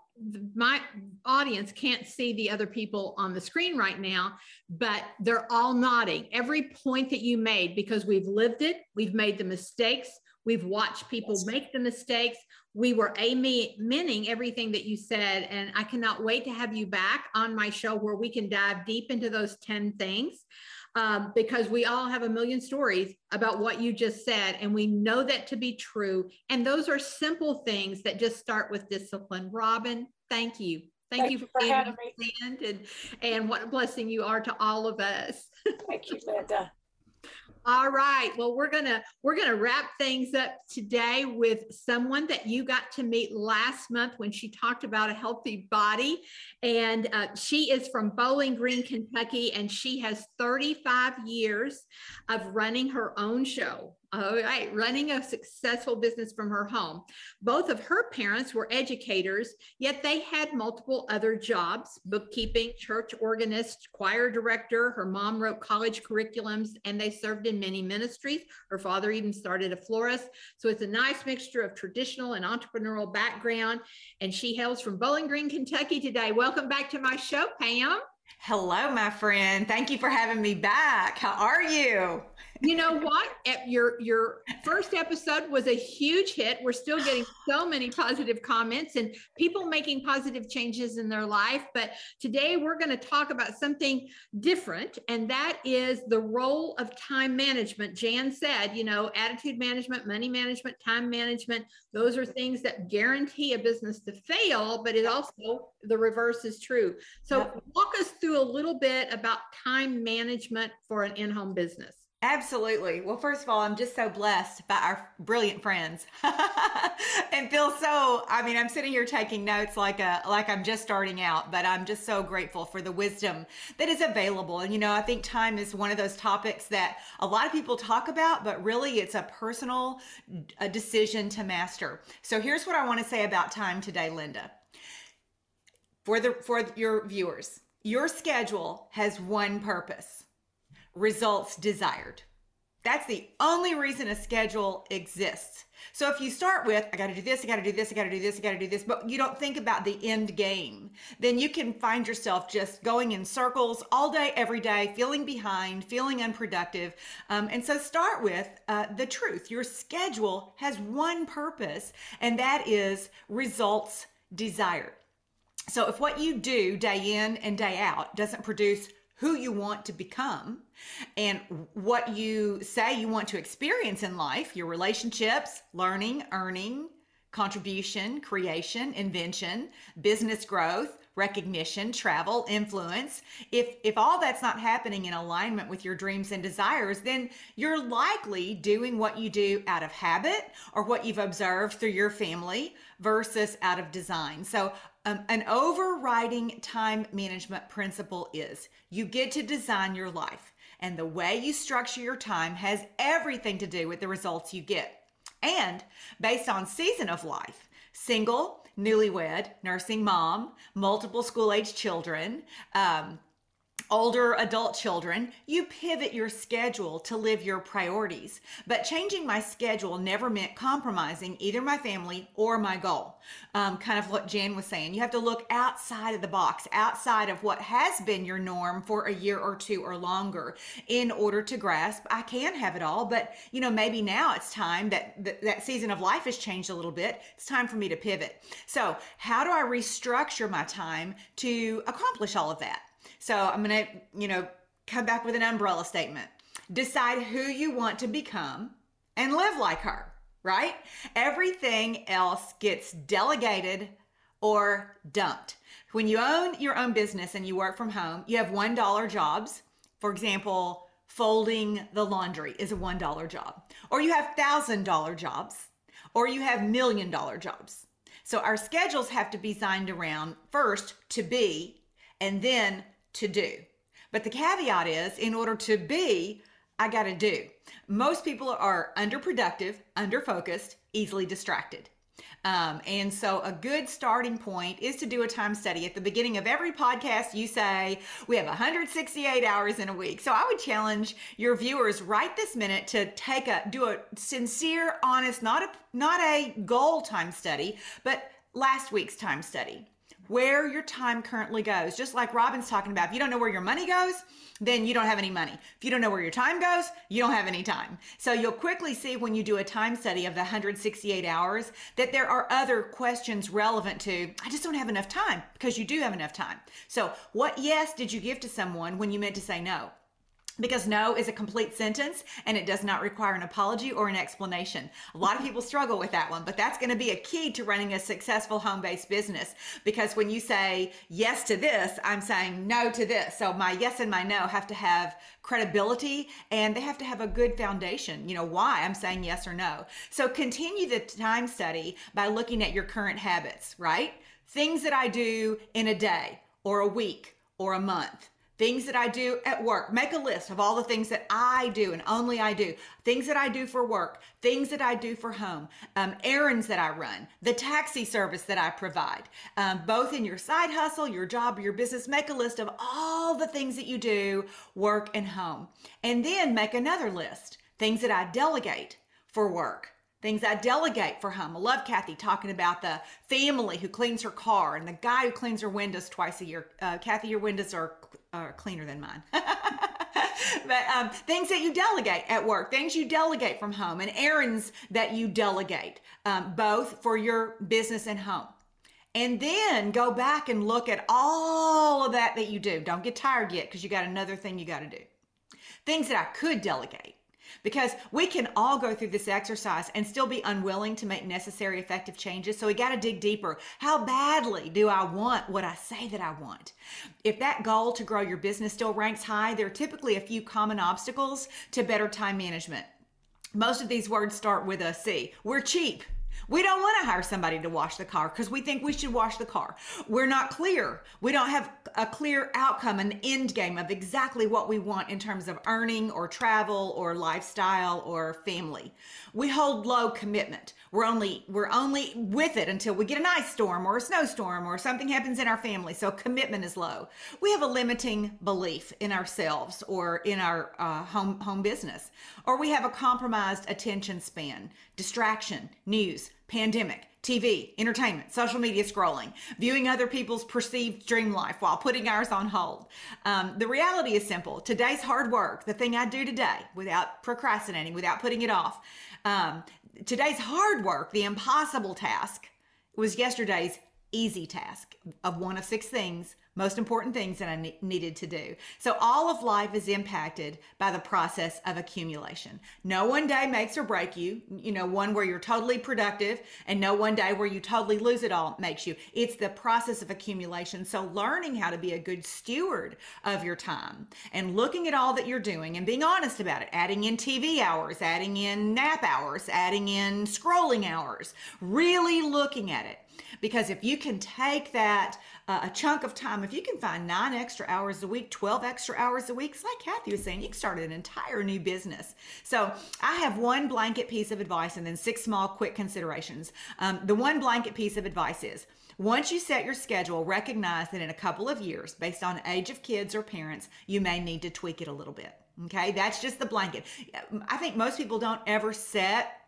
my audience can't see the other people on the screen right now, but they're all nodding. Every point that you made, because we've lived it, we've made the mistakes, we've watched people yes. make the mistakes. We were amening everything that you said, and I cannot wait to have you back on my show where we can dive deep into those ten things, um, because we all have a million stories about what you just said, and we know that to be true. And those are simple things that just start with discipline. Robin, thank you. Thank, thank you for, for being having me. And, and what a blessing you are to all of us. Thank you, Linda. All right. Well, we're going to we're going to wrap things up today with someone that you got to meet last month when she talked about a healthy body. And uh, she is from Bowling Green, Kentucky, and she has thirty-five years of running her own show. All right, running a successful business from her home. Both of her parents were educators, yet they had multiple other jobs: bookkeeping, church organist, choir director. Her mom wrote college curriculums, and they served in many ministries. Her father even started a florist. So it's a nice mixture of traditional and entrepreneurial background. And she hails from Bowling Green, Kentucky today. Welcome back to my show, Pam. Hello, my friend. Thank you for having me back. How are you? You know what? Your, your first episode was a huge hit. We're still getting so many positive comments and people making positive changes in their life. But today we're going to talk about something different, and that is the role of time management. Jan said, you know, attitude management, money management, time management, those are things that guarantee a business to fail, but it also, the reverse is true. So yep. walk us through a little bit about time management for an in-home business. Absolutely. Well, first of all, I'm just so blessed by our brilliant friends and feel so, I mean, I'm sitting here taking notes like a, like I'm just starting out, but I'm just so grateful for the wisdom that is available. And, you know, I think time is one of those topics that a lot of people talk about, but really it's a personal a decision to master. So here's what I want to say about time today, Linda, for the, for your viewers. Your schedule has one purpose: results desired. That's the only reason a schedule exists. So if you start with, I got to do this, I got to do this, I got to do this, I got to do this, but you don't think about the end game, then you can find yourself just going in circles all day, every day, feeling behind, feeling unproductive. Um, and so start with uh, the truth. Your schedule has one purpose, and that is results desired. So if what you do day in and day out doesn't produce who you want to become and what you say you want to experience in life, your relationships, learning, earning, contribution, creation, invention, business growth, recognition, travel, influence. If, if all that's not happening in alignment with your dreams and desires, then you're likely doing what you do out of habit or what you've observed through your family versus out of design. So Um, an overriding time management principle is you get to design your life, and the way you structure your time has everything to do with the results you get. And based on season of life, single, newlywed, nursing mom, multiple school-age children, um, older adult children, you pivot your schedule to live your priorities. But changing my schedule never meant compromising either my family or my goal. Um, kind of what Jan was saying, you have to look outside of the box, outside of what has been your norm for a year or two or longer in order to grasp, I can have it all, but you know, maybe now it's time that th- that season of life has changed a little bit. It's time for me to pivot. So how do I restructure my time to accomplish all of that? So I'm going to, you know, come back with an umbrella statement. Decide who you want to become and live like her, right? Everything else gets delegated or dumped. When you own your own business and you work from home, you have one dollar jobs. For example, folding the laundry is a one dollar job. Or you have one thousand dollar jobs. Or you have million dollar jobs. So our schedules have to be designed around first to be and then to do. But the caveat is, in order to be, I gotta do. Most people are underproductive, underfocused, easily distracted. Um, and so a good starting point is to do a time study. At the beginning of every podcast, you say, we have one hundred sixty-eight hours in a week. So I would challenge your viewers right this minute to take a, do a sincere, honest, not a, not a goal time study, but last week's time study, where your time currently goes. Just like Robin's talking about, if you don't know where your money goes, then you don't have any money. If you don't know where your time goes, you don't have any time. So you'll quickly see when you do a time study of the one hundred sixty-eight hours that there are other questions relevant to, I just don't have enough time, because you do have enough time. So what yes did you give to someone when you meant to say no? Because no is a complete sentence and it does not require an apology or an explanation. A lot of people struggle with that one, but that's going to be a key to running a successful home-based business, because when you say yes to this, I'm saying no to this. So my yes and my no have to have credibility and they have to have a good foundation. You know, why I'm saying yes or no. So continue the time study by looking at your current habits, right? Things that I do in a day or a week or a month. Things that I do at work. Make a list of all the things that I do and only I do. Things that I do for work. Things that I do for home. Um, errands that I run. The taxi service that I provide. Um, both in your side hustle, your job, your business. Make a list of all the things that you do, work and home. And then make another list. Things that I delegate for work. Things I delegate for home. I love Kathy talking about the family who cleans her car and the guy who cleans her windows twice a year. Uh, Kathy, your windows are are cleaner than mine. But um, things that you delegate at work, things you delegate from home, and errands that you delegate, um, both for your business and home. And then go back and look at all of that that you do. Don't get tired yet, because you got another thing you got to do. Things that I could delegate. Because we can all go through this exercise and still be unwilling to make necessary effective changes. So we got to dig deeper. How badly do I want what I say that I want? If that goal to grow your business still ranks high, there are typically a few common obstacles to better time management. Most of these words start with a C. We're cheap. We don't want to hire somebody to wash the car because we think we should wash the car. We're not clear. We don't have a clear outcome, an end game of exactly what we want in terms of earning or travel or lifestyle or family. We hold low commitment. We're only, we're only with it until we get an ice storm or a snowstorm or something happens in our family. So commitment is low. We have a limiting belief in ourselves or in our uh, home, home business, or we have a compromised attention span, distraction, news, pandemic, T V, entertainment, social media scrolling, viewing other people's perceived dream life while putting ours on hold. Um, the reality is simple. Today's hard work, the thing I do today without procrastinating, without putting it off, um, today's hard work, the impossible task, was yesterday's easy task of one of six things, most important things that I ne- needed to do. So all of life is impacted by the process of accumulation. No one day makes or break you, you know, one where you're totally productive and no one day where you totally lose it all makes you. It's the process of accumulation. So learning how to be a good steward of your time and looking at all that you're doing and being honest about it, adding in T V hours, adding in nap hours, adding in scrolling hours, really looking at it. Because if you can take that uh, a chunk of time, if you can find nine extra hours a week, twelve extra hours a week, it's like Kathy was saying, you can start an entire new business. So I have one blanket piece of advice and then six small quick considerations. Um, the one blanket piece of advice is, once you set your schedule, recognize that in a couple of years, based on age of kids or parents, you may need to tweak it a little bit. Okay, that's just the blanket. I think most people don't ever set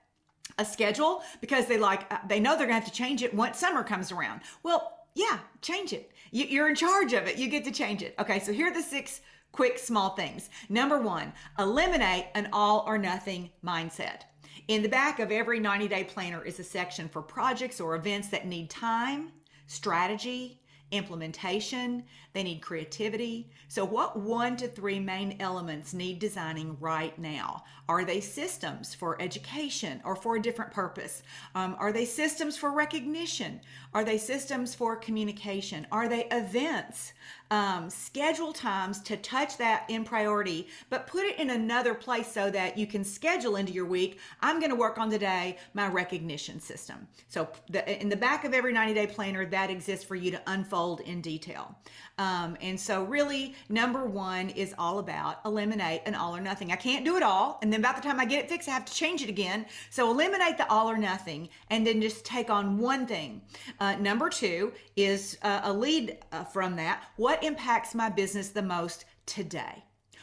a schedule because they like, they know they're gonna have to change it once summer comes around. Well, yeah, change it. You, you're in charge of it. You get to change it. Okay, so here are the six quick small things. Number one, eliminate an all or nothing mindset. In the back of every ninety day planner is a section for projects or events that need time, strategy, implementation. They need creativity. So what one to three main elements need designing right now? Are they systems for education or for a different purpose? Um, are they systems for recognition? Are they systems for communication? Are they events? um, schedule times to touch that in priority, but put it in another place so that you can schedule into your week. I'm going to work on today my recognition system. So the, in the back of every ninety day planner, that exists for you to unfold in detail. Um, and so really, number one is all about eliminate an all or nothing. I can't do it all, and then by the time I get it fixed, I have to change it again. So eliminate the all or nothing, and then just take on one thing. Uh, number two is uh, a lead uh, from that. What impacts my business the most today?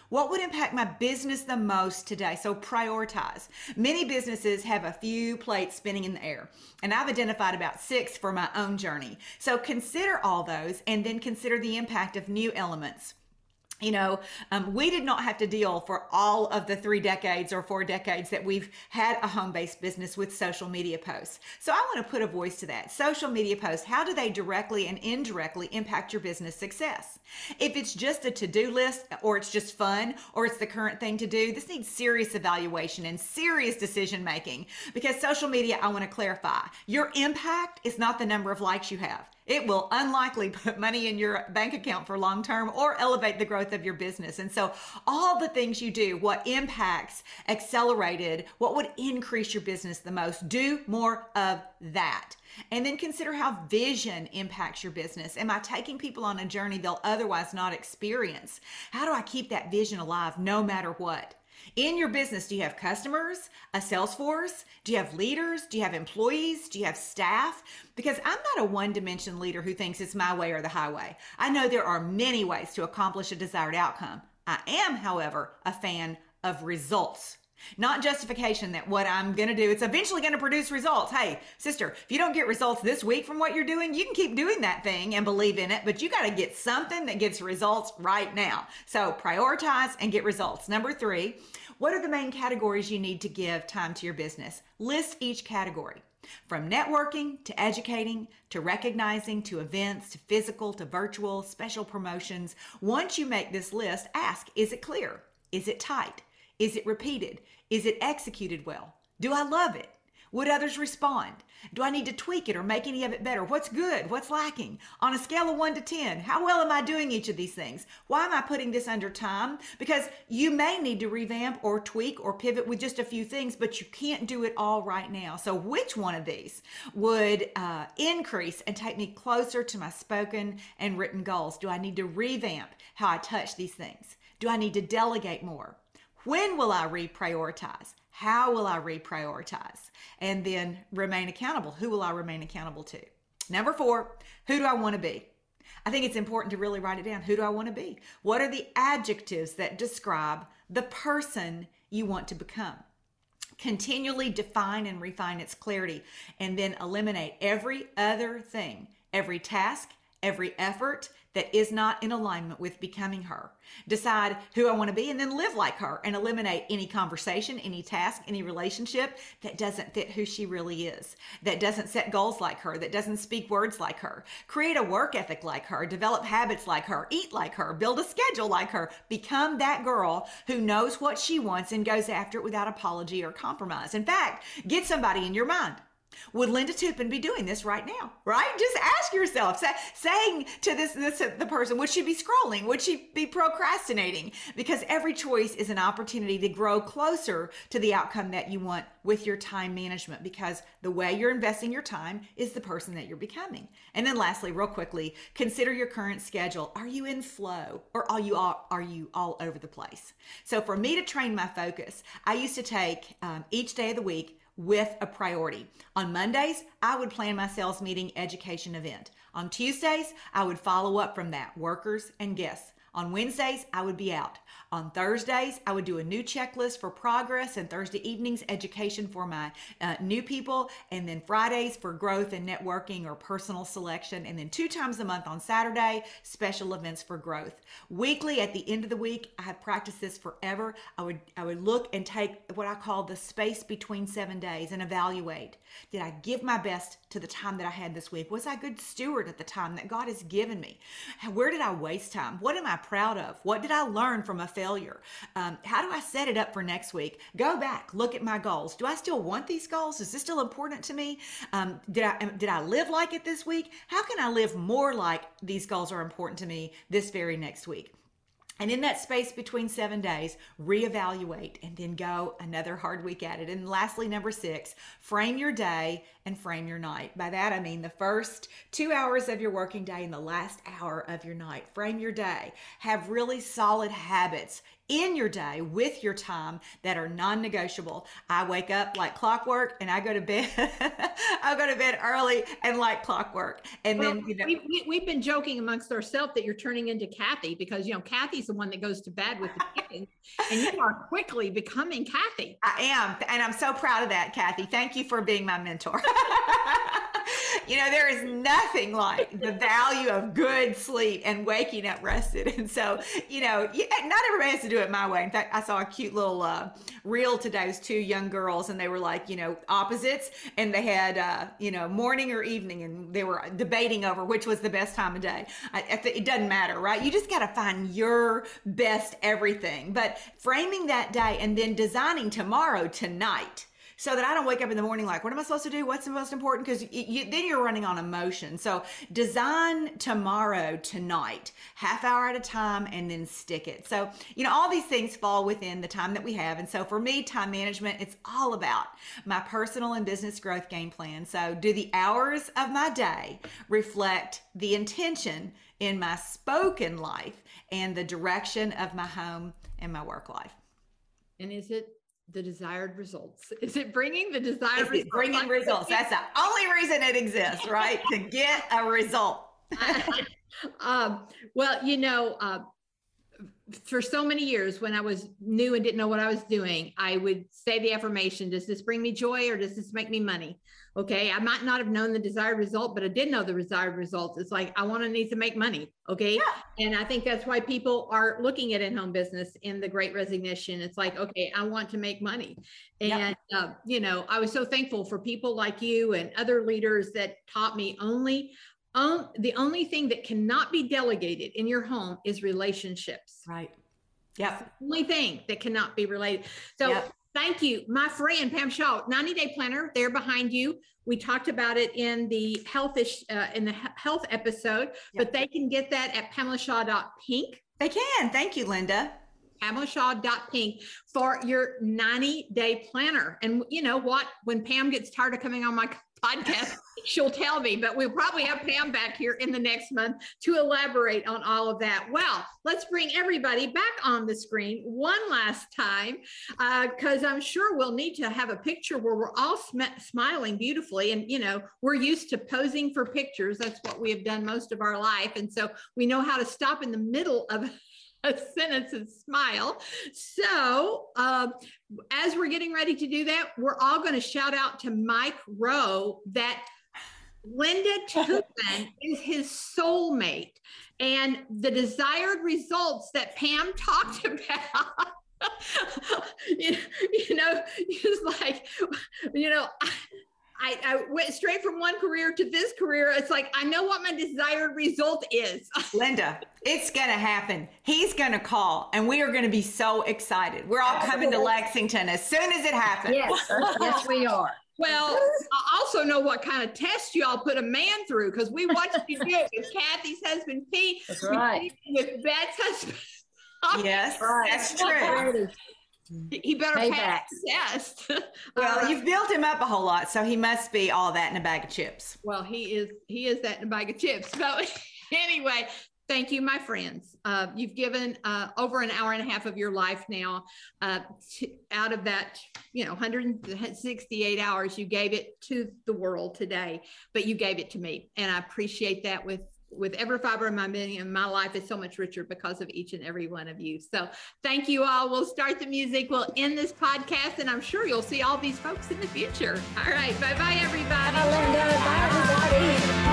What would impact my business the most today? So prioritize. Many businesses have a few plates spinning in the air, and I've identified about six for my own journey. So consider all those, and then consider the impact of new elements. You know, um, we did not have to deal for all of the three decades or four decades that we've had a home-based business with social media posts. So I want to put a voice to that. Social media posts, how do they directly and indirectly impact your business success? If it's just a to-do list, or it's just fun, or it's the current thing to do, this needs serious evaluation and serious decision-making, because social media, I want to clarify, your impact is not the number of likes you have. It will unlikely put money in your bank account for long term or elevate the growth of your business. And so all the things you do, what impacts accelerated, what would increase your business the most, do more of that. And then consider how vision impacts your business. Am I taking people on a journey they'll otherwise not experience? How do I keep that vision alive no matter what? In your business, do you have customers, a sales force? Do you have leaders? Do you have employees? Do you have staff? Because I'm not a one-dimensional leader who thinks it's my way or the highway. I know there are many ways to accomplish a desired outcome. I am, however, a fan of results. Not justification that what I'm going to do, it's eventually going to produce results. Hey, sister, if you don't get results this week from what you're doing, you can keep doing that thing and believe in it, but you got to get something that gets results right now. So prioritize and get results. Number three, what are the main categories you need to give time to your business? List each category. From networking, to educating, to recognizing, to events, to physical, to virtual, special promotions. Once you make this list, ask, is it clear? Is it tight? Is it repeated? Is it executed well? Do I love it? Would others respond? Do I need to tweak it or make any of it better? What's good? What's lacking? On a scale of one to ten, how well am I doing each of these things? Why am I putting this under time? Because you may need to revamp or tweak or pivot with just a few things, but you can't do it all right now. So which one of these would uh, increase and take me closer to my spoken and written goals? Do I need to revamp how I touch these things? Do I need to delegate more? When will I reprioritize? How will I reprioritize? And then remain accountable. Who will I remain accountable to? Number four, who do I want to be? I think it's important to really write it down. Who do I want to be? What are the adjectives that describe the person you want to become? Continually define and refine its clarity, and then eliminate every other thing, every task, every effort that is not in alignment with becoming her. Decide who I want to be, and then live like her, and eliminate any conversation, any task, any relationship that doesn't fit who she really is, that doesn't set goals like her, that doesn't speak words like her. Create a work ethic like her, develop habits like her, eat like her, build a schedule like her. Become that girl who knows what she wants and goes after it without apology or compromise. In fact, get somebody in your mind. Would Linda Toupin be doing this right now, right? Just ask yourself, say, saying to this, this the person, would she be scrolling? Would she be procrastinating? Because every choice is an opportunity to grow closer to the outcome that you want with your time management, because the way you're investing your time is the person that you're becoming. And then lastly, real quickly, consider your current schedule. Are you in flow, or are you all, are you all over the place? So for me to train my focus, I used to take um, each day of the week with a priority. On Mondays, I would plan my sales meeting education event. On Tuesdays, I would follow up from that, workers and guests. On Wednesdays, I would be out. On Thursdays, I would do a new checklist for progress, and Thursday evenings, education for my uh, new people, and then Fridays for growth and networking or personal selection, and then two times a month on Saturday, special events for growth. Weekly, at the end of the week, I have practiced this forever. I would, I would look and take what I call the space between seven days and evaluate. Did I give my best to the time that I had this week? Was I a good steward at the time that God has given me? Where did I waste time? What am I proud of? What did I learn from a failure? Um, how do I set it up for next week? Go back, look at my goals. Do I still want these goals? Is this still important to me? Um, did I did I live like it this week? How can I live more like these goals are important to me this very next week? And in that space between seven days, reevaluate and then go another hard week at it. And lastly, number six, frame your day and frame your night. By that, I mean the first two hours of your working day and the last hour of your night. Frame your day. Have really solid habits in your day with your time that are non-negotiable. I wake up like clockwork and I go to bed. I go to bed early and like clockwork. And well, then, you know, we, we, we've been joking amongst ourselves that you're turning into Kathy, because, you know, Kathy's the one that goes to bed with the kittens, and you are quickly becoming Kathy. I am. And I'm so proud of that, Kathy. Thank you for being my mentor. You know, there is nothing like the value of good sleep and waking up rested. And so, you know, not everybody has to do it my way. In fact, I saw a cute little uh, reel today. It was two young girls, and they were like, you know, opposites. And they had, uh, you know, morning or evening, and they were debating over which was the best time of day. I, I th- it doesn't matter, right? You just got to find your best everything. But framing that day and then designing tomorrow, tonight, so that I don't wake up in the morning like, what am I supposed to do? What's the most important? Because you, you, then you're running on emotion. So design tomorrow, tonight, half hour at a time, and then stick it. So, you know, all these things fall within the time that we have. And so for me, time management, it's all about my personal and business growth game plan. So do the hours of my day reflect the intention in my spoken life and the direction of my home and my work life? And is it the desired results? Is it bringing the desired results? Bringing results. That's the only reason it exists, right? To get a result. I, I, um, well, you know, uh, for so many years when I was new and didn't know what I was doing, I would say the affirmation, does this bring me joy or does this make me money? Okay. I might not have known the desired result, but I did know the desired results. It's like, I want to need to make money. Okay. Yeah. And I think that's why people are looking at in-home business in the Great Resignation. It's like, okay, I want to make money. And, yeah. uh, you know, I was so thankful for people like you and other leaders that taught me only Um, the only thing that cannot be delegated in your home is relationships. Right. Yeah. The only thing that cannot be related. So yep. Thank you, my friend, Pam Shaw, ninety day planner. They're behind you. We talked about it in the healthish, uh, in the health episode, yep. But they can get that at Pamela Shaw dot pink. They can. Thank you, Linda. Pamela Shaw dot pink for your ninety day planner. And you know what, when Pam gets tired of coming on my podcast, she'll tell me, but we'll probably have Pam back here in the next month to elaborate on all of that. Well, let's bring everybody back on the screen one last time, because uh, I'm sure we'll need to have a picture where we're all sm- smiling beautifully. And, you know, we're used to posing for pictures. That's what we have done most of our life. And so we know how to stop in the middle of a sentence and smile. So uh, as we're getting ready to do that, we're all going to shout out to Mike Rowe that Linda Toupin is his soulmate, and the desired results that Pam talked about. you, you know, it's like, you know, I, I, I went straight from one career to this career. It's like, I know what my desired result is. Linda, it's going to happen. He's going to call, and we are going to be so excited. We're all coming to Lexington as soon as it happens. Yes, yes we are. Well, I also know what kind of test y'all put a man through, because we watched you do it with Kathy's husband, Pete. That's right. With Beth's husband. Yes, right. That's true. He better Pay pass the test. Well, you've built him up a whole lot, so he must be all that in a bag of chips. Well, he is he is that in a bag of chips. So anyway, thank you, my friends. Uh, you've given uh, over an hour and a half of your life now. Uh, to, out of that, you know, one hundred sixty-eight hours, you gave it to the world today, but you gave it to me. And I appreciate that with with every fiber of my being. My life is so much richer because of each and every one of you. So thank you all. We'll start the music. We'll end this podcast, and I'm sure you'll see all these folks in the future. All right. Bye-bye, everybody. Bye, Linda. Bye, everybody.